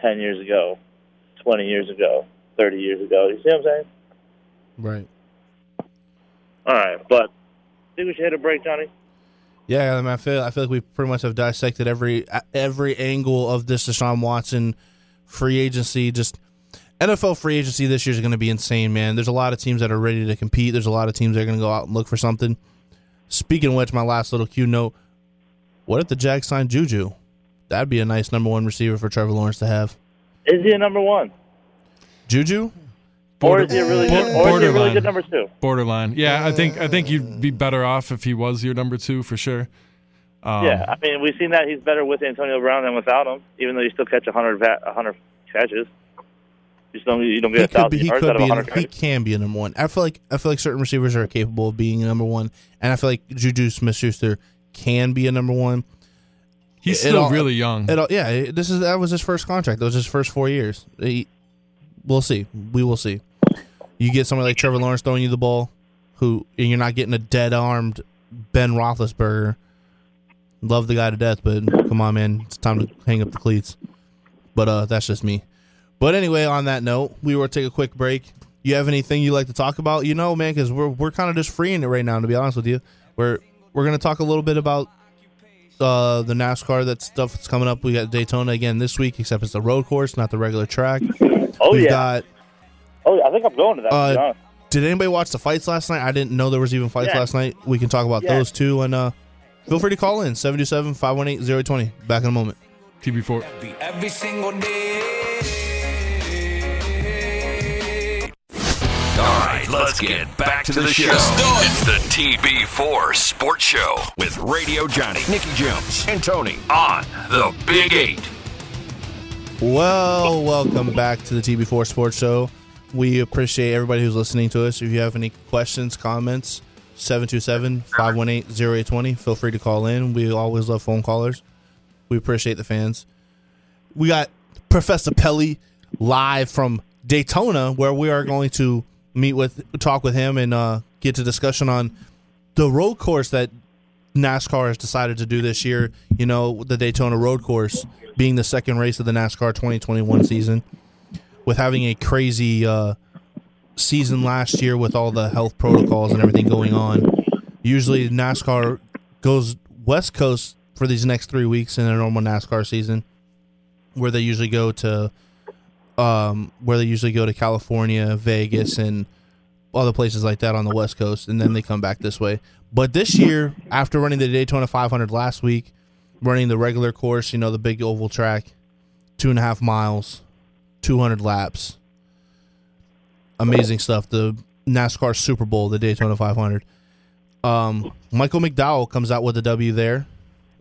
10 years ago, 20 years ago, 30 years ago. You see what I'm saying? Right. All right, but I think we should hit a break, Johnny. Yeah, I mean, I feel like we pretty much have dissected every angle of this Deshaun Watson free agency. Just NFL free agency this year is going to be insane, man. There's a lot of teams that are ready to compete. There's a lot of teams that are going to go out and look for something. Speaking of which, my last little Q note, what if the Jags signed Juju? That'd be a nice number one receiver for Trevor Lawrence to have. Is he a number one? Juju? Or is he a really good number two? Borderline. Yeah, I think you'd be better off if he was your number two for sure. Yeah, I mean, we've seen that he's better with Antonio Brown than without him, even though you still catch 100 catches. You don't get 1,000 yards out of 100 catches. He can be a number one. I feel like certain receivers are capable of being a number one, and I feel like Juju Smith-Schuster can be a number one. He's still really young. Yeah, that was his first contract. That was his first 4 years. We'll see. We will see. You get somebody like Trevor Lawrence throwing you the ball, and you're not getting a dead-armed Ben Roethlisberger. Love the guy to death, but come on, man. It's time to hang up the cleats. But that's just me. But anyway, on that note, we will take a quick break. You have anything you'd like to talk about? You know, man, because we're kind of just freeing it right now, to be honest with you. We're going to talk a little bit about the NASCAR, that stuff that's coming up. We got Daytona again this week, except it's the road course, not the regular track. I think I'm going to that. Did anybody watch the fights last night? I didn't know there was even fights last night. We can talk about those too. And feel free to call in 727-518-0820. Back in a moment. TV4. Every single day. All right, let's get back to the show. It's the TB4 Sports Show with Radio Johnny, Nikki Gems, and Tony on the Big 8. Well, welcome back to the TB4 Sports Show. We appreciate everybody who's listening to us. If you have any questions, comments, 727-518-0820. Feel free to call in. We always love phone callers. We appreciate the fans. We got Professor Pelley live from Daytona, where we are going to talk with him and get to discussion on the road course that NASCAR has decided to do this year. You know, the Daytona road course being the second race of the NASCAR 2021 season, with having a crazy season last year with all the health protocols and everything going on. Usually NASCAR goes West Coast for these next 3 weeks in their normal NASCAR season, where they usually go to California, Vegas, and other places like that on the West Coast, and then they come back this way. But this year, after running the Daytona 500 last week, running the regular course, you know, the big oval track, 2.5 miles, 200 laps, amazing stuff. The NASCAR Super Bowl, the Daytona 500. Michael McDowell comes out with a W there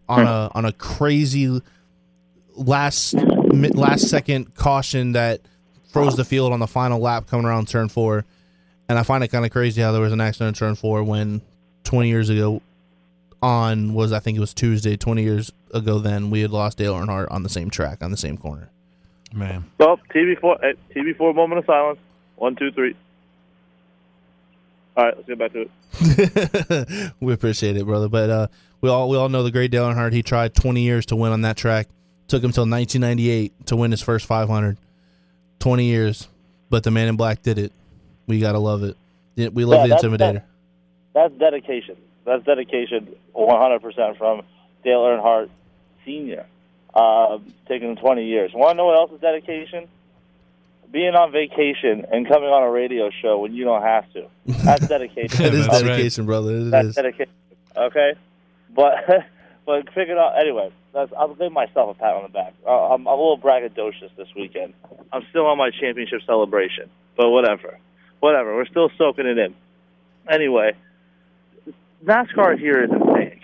on a crazy last second caution that froze the field on the final lap coming around turn 4. And I find it kind of crazy how there was an accident in turn 4 when 20 years ago I think it was Tuesday, 20 years ago then, we had lost Dale Earnhardt on the same track, on the same corner. Man. Well, TV4 moment of silence. 1, 2, 3. All right, let's get back to it. We appreciate it, brother. But we all know the great Dale Earnhardt. He tried 20 years to win on that track. Took him till 1998 to win his first 500. 20 years. But the man in black did it. We got to love it. We love the Intimidator. That's dedication. That's dedication 100% from Dale Earnhardt Sr. Taking him 20 years. Want to know what else is dedication? Being on vacation and coming on a radio show when you don't have to. That's dedication. It is dedication, brother. That's dedication. Okay? But figure it out. Anyway, I'll give myself a pat on the back. I'm a little braggadocious this weekend. I'm still on my championship celebration. But whatever. We're still soaking it in. Anyway, NASCAR here is insane.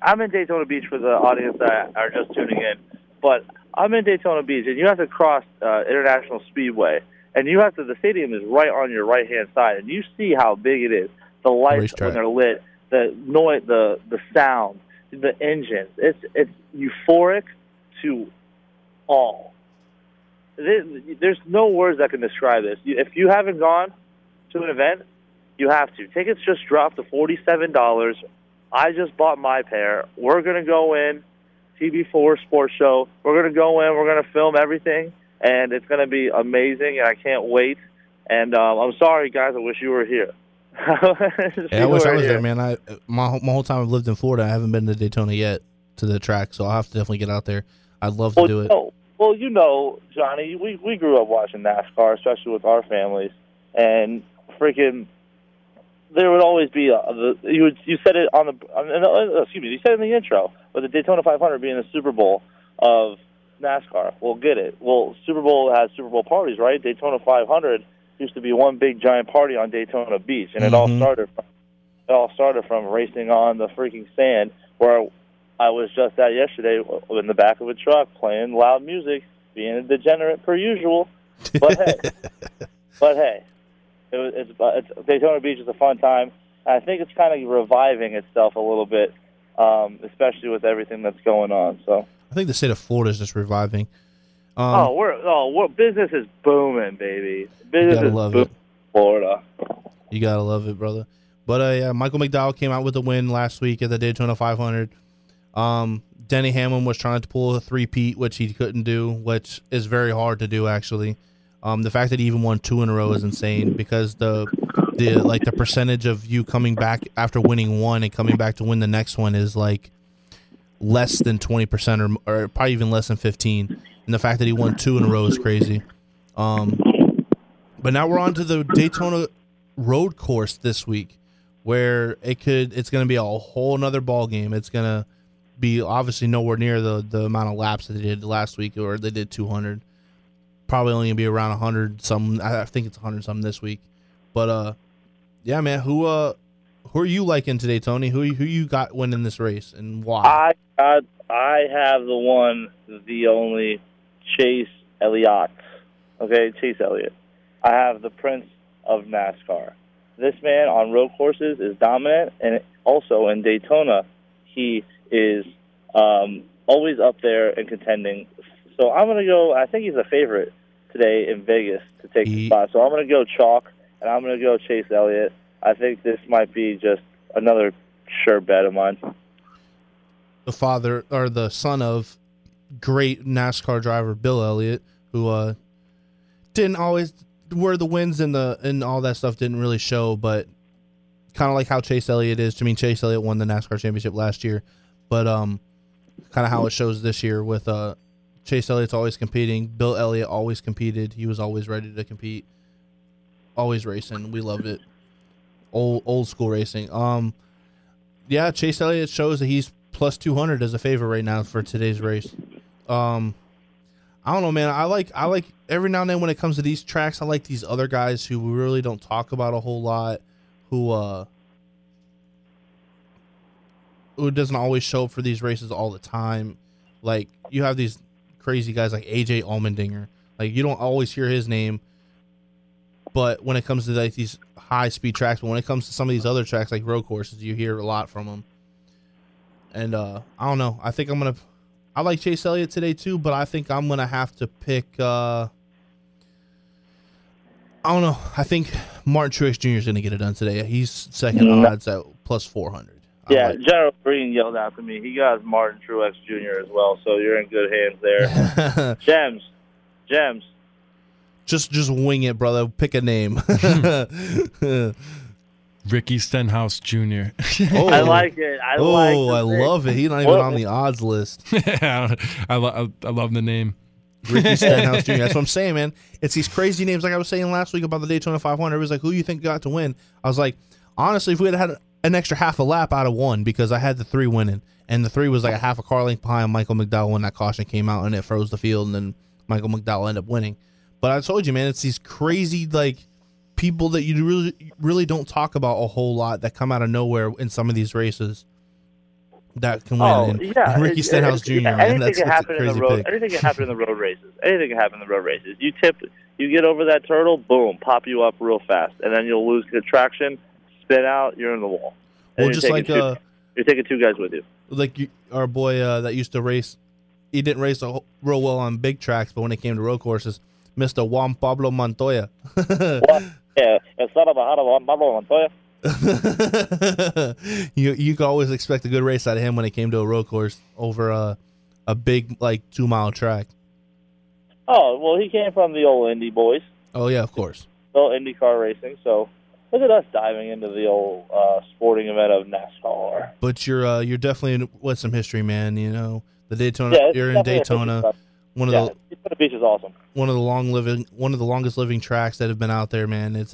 I'm in Daytona Beach for the audience that are just tuning in. But I'm in Daytona Beach, and you have to cross International Speedway, and the stadium is right on your right-hand side, and you see how big it is. The lights when they're lit, the noise, the sound, the engines. It's euphoric to all. There's no words that can describe this. If you haven't gone to an event, you have to. Tickets just dropped to $47. I just bought my pair. We're going to go in. TV4 Sports Show. We're going to go in. We're going to film everything, and it's going to be amazing, and I can't wait. And I'm sorry, guys. I wish you were here. Yeah, I wish I was here. There, man. My whole time I've lived in Florida, I haven't been to Daytona yet to the track, so I'll have to definitely get out there. I'd love to do it. Well, you know, Johnny, we grew up watching NASCAR, especially with our families, and there would always be you said it in the intro, with the Daytona 500 being the Super Bowl of NASCAR. Well, get it. Well, Super Bowl has Super Bowl parties, right? Daytona 500 used to be one big giant party on Daytona Beach, and it all started from racing on the freaking sand, where I was just at yesterday in the back of a truck playing loud music, being a degenerate per usual. But hey. Daytona Beach is a fun time. I think it's kind of reviving itself a little bit, especially with everything that's going on. So I think the state of Florida is just reviving. Business is booming, baby. Business is booming in Florida. You gotta love it, brother. But Michael McDowell came out with a win last week at the Daytona 500. Denny Hamlin was trying to pull a three-peat, which he couldn't do, which is very hard to do, actually. The fact that he even won 2 in a row is insane, because the percentage of you coming back after winning one and coming back to win the next one is like less than 20% or probably even less than 15. And the fact that he won 2 in a row is crazy. But now we're on to the Daytona road course this week, where it's going to be a whole nother ball game. It's going to be obviously nowhere near the amount of laps that they did last week, or they did 200. Probably only gonna be around 100-something. I think it's 100-something this week, but yeah, man. Who are you liking today, Tony? Who you got winning this race, and why? I have the one, the only, Chase Elliott. Okay, Chase Elliott. I have the Prince of NASCAR. This man on road courses is dominant, and also in Daytona, he is always up there and contending. So I'm gonna go. I think he's a favorite today in Vegas to take the spot. So I'm going to go chalk, and I'm going to go Chase Elliott. I think this might be just another sure bet of mine. The father or the son of great NASCAR driver Bill Elliott, who didn't always where the wins and the and all that stuff didn't really show, but kind of like how Chase Elliott is. I mean, Chase Elliott won the NASCAR championship last year, but kind of how it shows this year with Chase Elliott's always competing. Bill Elliott always competed. He was always ready to compete, always racing. We loved it. Old school racing. Yeah, Chase Elliott shows that he's plus 200 as a favorite right now for today's race. I don't know, man. I like every now and then when it comes to these tracks, I like these other guys who we really don't talk about a whole lot, who doesn't always show up for these races all the time. Like, you have these crazy guys like AJ Allmendinger. Like, you don't always hear his name, but when it comes to like these high speed tracks, but when it comes to some of these other tracks like road courses, you hear a lot from them. And I don't know. I think I like Chase Elliott today too, but I think I'm gonna have to pick. I don't know. I think Martin Truex Jr. is gonna get it done today. He's second odds at plus 400. Yeah, like Gerald Green yelled out to me. He got Martin Truex Jr. as well, so you're in good hands there. Gems. Just wing it, brother. Pick a name. Ricky Stenhouse Jr. Oh, I like it. I love it. He's not even on the odds list. I love the name. Ricky Stenhouse Jr. That's what I'm saying, man. It's these crazy names. Like I was saying last week about the Daytona 500. It was like, who do you think got to win? I was like, honestly, if we had an extra half a lap, I'd have won because I had the three winning. And the three was like a half a car length behind Michael McDowell when that caution came out and it froze the field. And then Michael McDowell ended up winning. But I told you, man, it's these crazy, like, people that you really don't talk about a whole lot that come out of nowhere in some of these races that can win. And Ricky Stenhouse Jr. Anything can happen in the road races. Anything can happen in the road races. You get over that turtle, boom, pop you up real fast, and then you'll lose good traction, spin out, you're in the wall. And well, just like you're taking two guys with you. Like our boy that used to race, he didn't race real well on big tracks, but when it came to road courses, Mr. Juan Pablo Montoya. What? Yeah, you could always expect a good race out of him when it came to a road course over a big, like, 2 mile track. Oh, well, he came from the old Indy boys. Oh, yeah, of course. Old Indy car racing, so look at us diving into the old sporting event of NASCAR. But you're definitely with some history, man, you know. The Daytona, you're in Daytona. The beach is awesome. One of the longest living tracks that have been out there, man. It's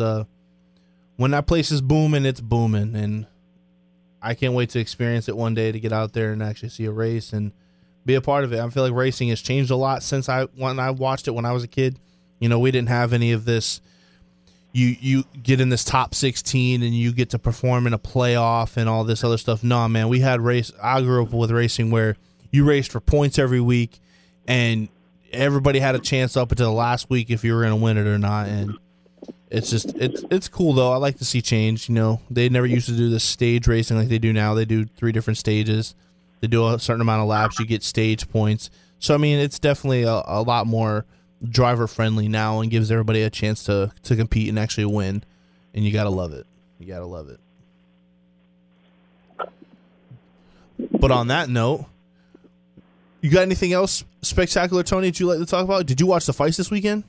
when that place is booming, it's booming, and I can't wait to experience it one day to get out there and actually see a race and be a part of it. I feel like racing has changed a lot since when I watched it when I was a kid. You know, we didn't have any of this. You get in this top 16 and you get to perform in a playoff and all this other stuff. No, man, we had race. I grew up with racing where you raced for points every week. And everybody had a chance up until the last week if you were going to win it or not. And it's just it's cool, though. I like to see change. You know, they never used to do the stage racing like they do now. They do 3 different stages. They do a certain amount of laps. You get stage points. So, I mean, it's definitely a lot more driver-friendly now and gives everybody a chance to compete and actually win. And you got to love it. You got to love it. But on that note, you got anything else spectacular, Tony, that you like to talk about? Did you watch the fights this weekend?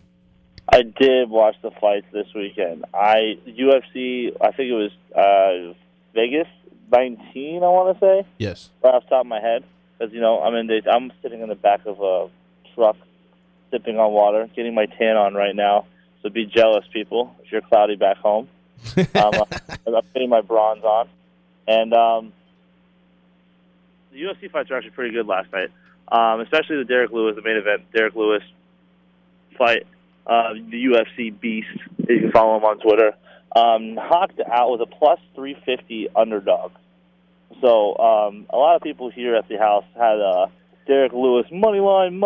I did watch the fights this weekend. UFC, I think it was Vegas 19, I want to say. Yes. Right off the top of my head. Because, you know, I'm sitting in the back of a truck, sipping on water, getting my tan on right now. So be jealous, people, if you're cloudy back home. I'm getting my bronze on. And the UFC fights were actually pretty good last night. Especially the main event, Derek Lewis fight, the UFC beast. You can follow him on Twitter. Knocked out with a plus 350 underdog. So a lot of people here at the house had Derek Lewis money line,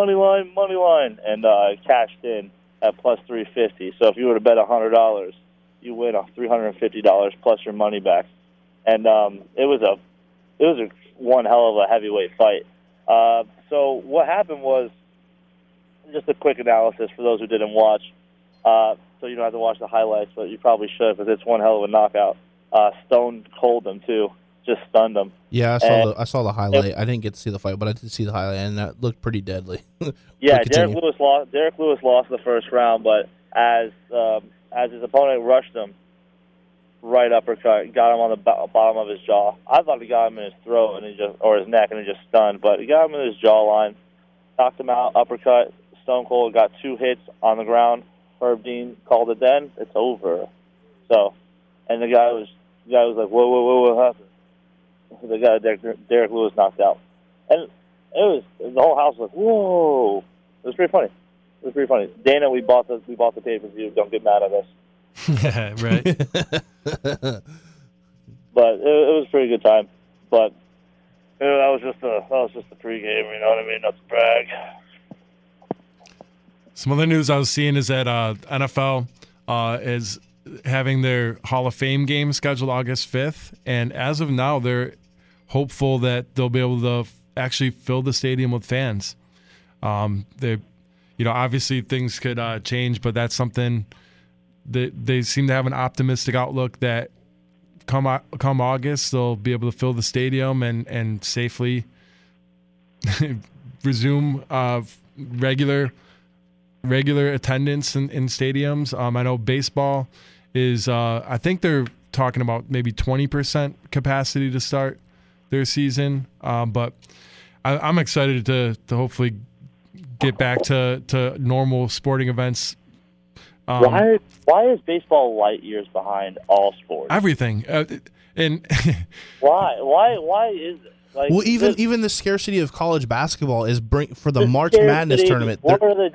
and cashed in at plus 350. So if you were to bet $100, you win $350 plus your money back. And it was one hell of a heavyweight fight. So what happened was just a quick analysis for those who didn't watch. So you don't have to watch the highlights, but you probably should because it's one hell of a knockout. Stone cold them, too. Just stunned them. Yeah, I saw the highlight. I didn't get to see the fight, but I did see the highlight, and that looked pretty deadly. Yeah, Derek Lewis lost the first round, but as his opponent rushed him, right uppercut, got him on the bottom of his jaw. I thought he got him in his throat or his neck, and he just stunned, but he got him in his jawline, knocked him out, uppercut, stone cold, got two hits on the ground. Herb Dean called it then. It's over. So, and the guy was like, whoa, what happened? The guy Derek Lewis knocked out, and the whole house was like, whoa. It was pretty funny. Dana, we bought the pay-per-view. Don't get mad at us. Yeah, right. But it was a pretty good time. But that was just the pregame. You know what I mean? Not to brag. Some other news I was seeing is that NFL is having their Hall of Fame game scheduled August 5th, and as of now, they're hopeful that they'll be able to actually fill the stadium with fans. Obviously things could change, but that's something that they seem to have an optimistic outlook that come August, they'll be able to fill the stadium and safely resume regular attendance in stadiums. I know baseball is, I think they're talking about maybe 20% capacity to start their season. But I'm excited to hopefully get back to normal sporting events. Why is baseball light years behind all sports? Everything. And why is it? Like, well, even the scarcity of college basketball is for the March Madness tournament. Word of the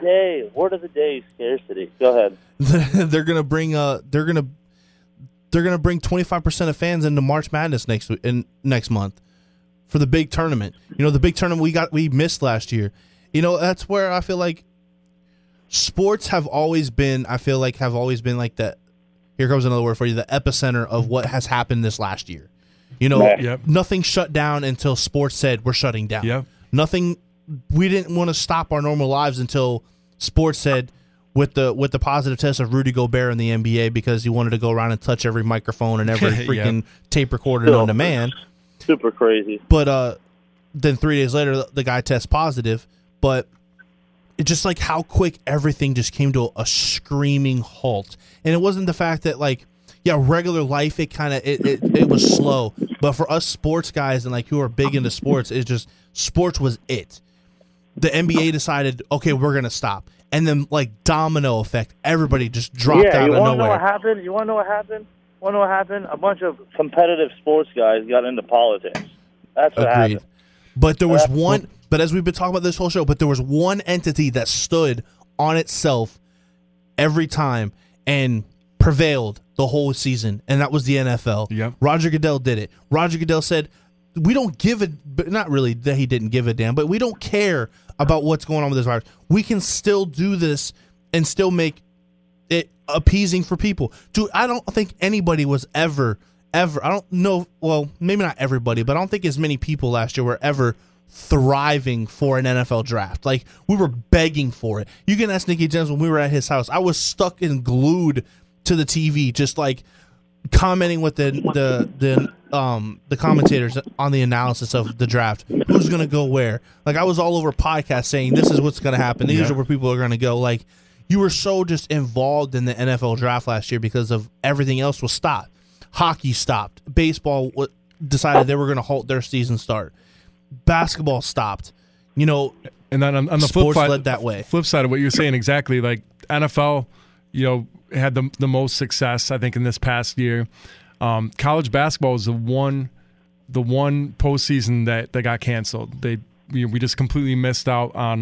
day, scarcity. Go ahead. They're gonna bring 25% of fans into March Madness next month for the big tournament. You know, the big tournament we missed last year. You know, that's where I feel like sports have always been like that. Here comes another word for you: the epicenter of what has happened this last year. You know, yep. Nothing shut down until sports said we're shutting down. Yep. Nothing. We didn't want to stop our normal lives until sports said, with the positive test of Rudy Gobert in the NBA because he wanted to go around and touch every microphone and every freaking tape recorder on demand. Super crazy. But then 3 days later, the guy tests positive. But it's just like how quick everything just came to a screaming halt, and it wasn't the fact that like. Yeah, regular life, it was slow. But for us sports guys and like who are big into sports, it's just sports was it. The NBA decided, okay, we're going to stop. And then like domino effect, everybody just dropped out of nowhere. You want to know what happened? A bunch of competitive sports guys got into politics. That's what happened. But there was one, but as we've been talking about this whole show, but there was one entity that stood on itself every time and prevailed the whole season, and that was the NFL. Yep. Roger Goodell did it. Roger Goodell said, we don't give a – not really that he didn't give a damn, but we don't care about what's going on with this virus. We can still do this and still make it appeasing for people. Dude, I don't think anybody was ever – I don't know – well, maybe not everybody, but I don't think as many people last year were ever – thriving for an NFL draft. Like, we were begging for it. You can ask Nikki Gems when we were at his house. I was stuck and glued to the TV, just like commenting with the commentators on the analysis of the draft. Who's gonna go where? Like, I was all over podcasts saying this is what's gonna happen. These are where people are gonna go. Like, you were so just involved in the NFL draft last year because of everything else was stopped. Hockey stopped. Baseball decided they were gonna halt their season start. Basketball stopped, you know, and then on the flip side of what you're saying, exactly, like NFL, you know, had the most success I think in this past year. College basketball was the one postseason that got canceled. We just completely missed out on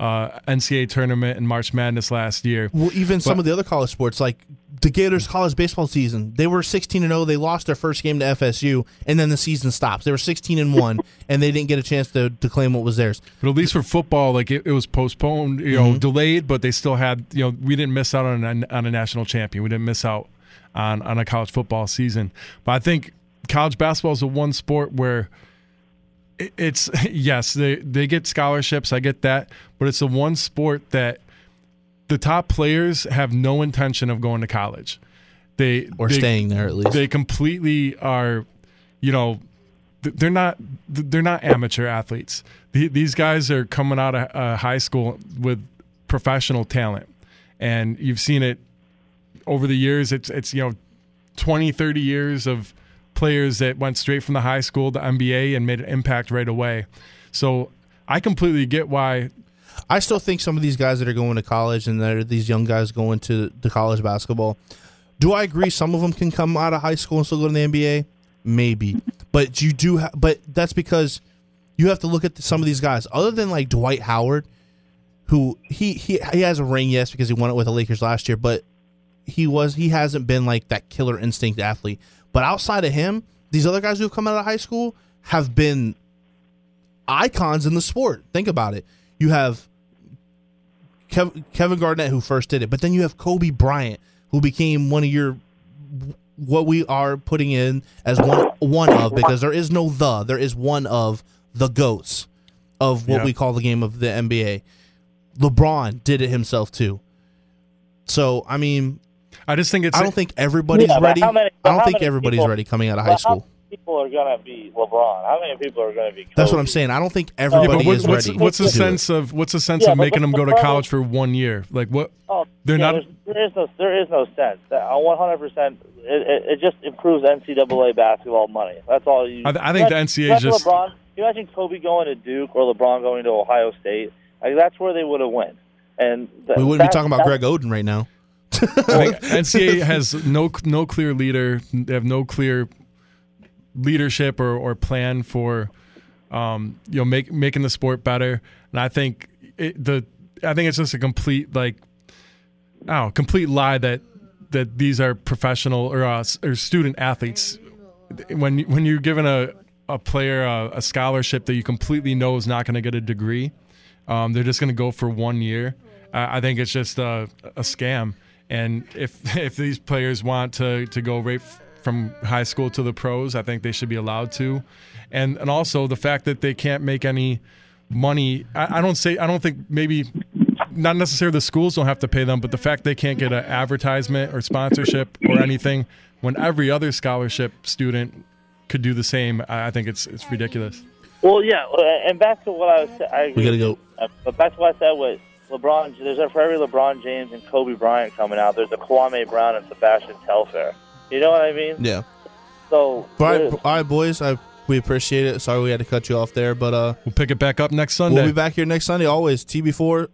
NCAA tournament and March Madness last year. Well, even some of the other college sports, like the Gators' college baseball season, they were 16-0. They lost their first game to FSU, and then the season stops. They were 16-1, and they didn't get a chance to claim what was theirs. But at least for football, like it was postponed, you know, delayed. But they still had, you know, we didn't miss out on a national champion. We didn't miss out on a college football season. But I think college basketball is the one sport where It's yes, they get scholarships. I get that, but it's the one sport that the top players have no intention of going to college. They staying there at least. They completely are, you know, they're not amateur athletes. These guys are coming out of high school with professional talent, and you've seen it over the years. It's you know, 20, 30 years of players that went straight from the high school to NBA and made an impact right away. So I completely get why. I still think some of these guys that are going to college and that are these young guys going to the college basketball, do I agree some of them can come out of high school and still go to the NBA? Maybe. But you do. But that's because you have to look at some of these guys. Other than like Dwight Howard, who he has a ring, yes, because he won it with the Lakers last year, but he hasn't been like that killer instinct athlete. But outside of him, these other guys who have come out of high school have been icons in the sport. Think about it. You have Kevin Garnett, who first did it, but then you have Kobe Bryant, who became one of your what we are putting in as one of, because there is no the. There is one of the GOATs of what we call the game of the NBA. LeBron did it himself too. So, I mean, I just think it's. I don't think everybody's ready. I don't think everybody's ready coming out of high school. How many people are going to be LeBron? How many people are going to be? Kobe? That's what I'm saying. I don't think everybody is ready. What's the sense of making them go to college for 1 year? Like what? They're not. There is no sense. 100%. It just improves NCAA basketball money. That's all you. I think the NCAA just. LeBron, you imagine Kobe going to Duke or LeBron going to Ohio State. Like that's where they would have went. And we wouldn't be talking about Greg Oden right now. Like, NCAA has no clear leader. They have no clear leadership or plan for you know making the sport better. And I think it's just a complete complete lie that these are professional or student athletes. When you're given a player a scholarship that you completely know is not going to get a degree, they're just going to go for 1 year. I think it's just a scam. And if these players want to go right from high school to the pros, I think they should be allowed to. And also the fact that they can't make any money. I don't think maybe not necessarily the schools don't have to pay them, but the fact they can't get an advertisement or sponsorship or anything when every other scholarship student could do the same, I think it's ridiculous. Well, yeah, and back to what I was saying. We gotta go. But back to what I said was. LeBron, for every LeBron James and Kobe Bryant coming out, there's a Kwame Brown and Sebastian Telfair. You know what I mean? Yeah. So, all right, boys, we appreciate it. Sorry we had to cut you off there, but we'll pick it back up next Sunday. We'll be back here next Sunday. Always, TB4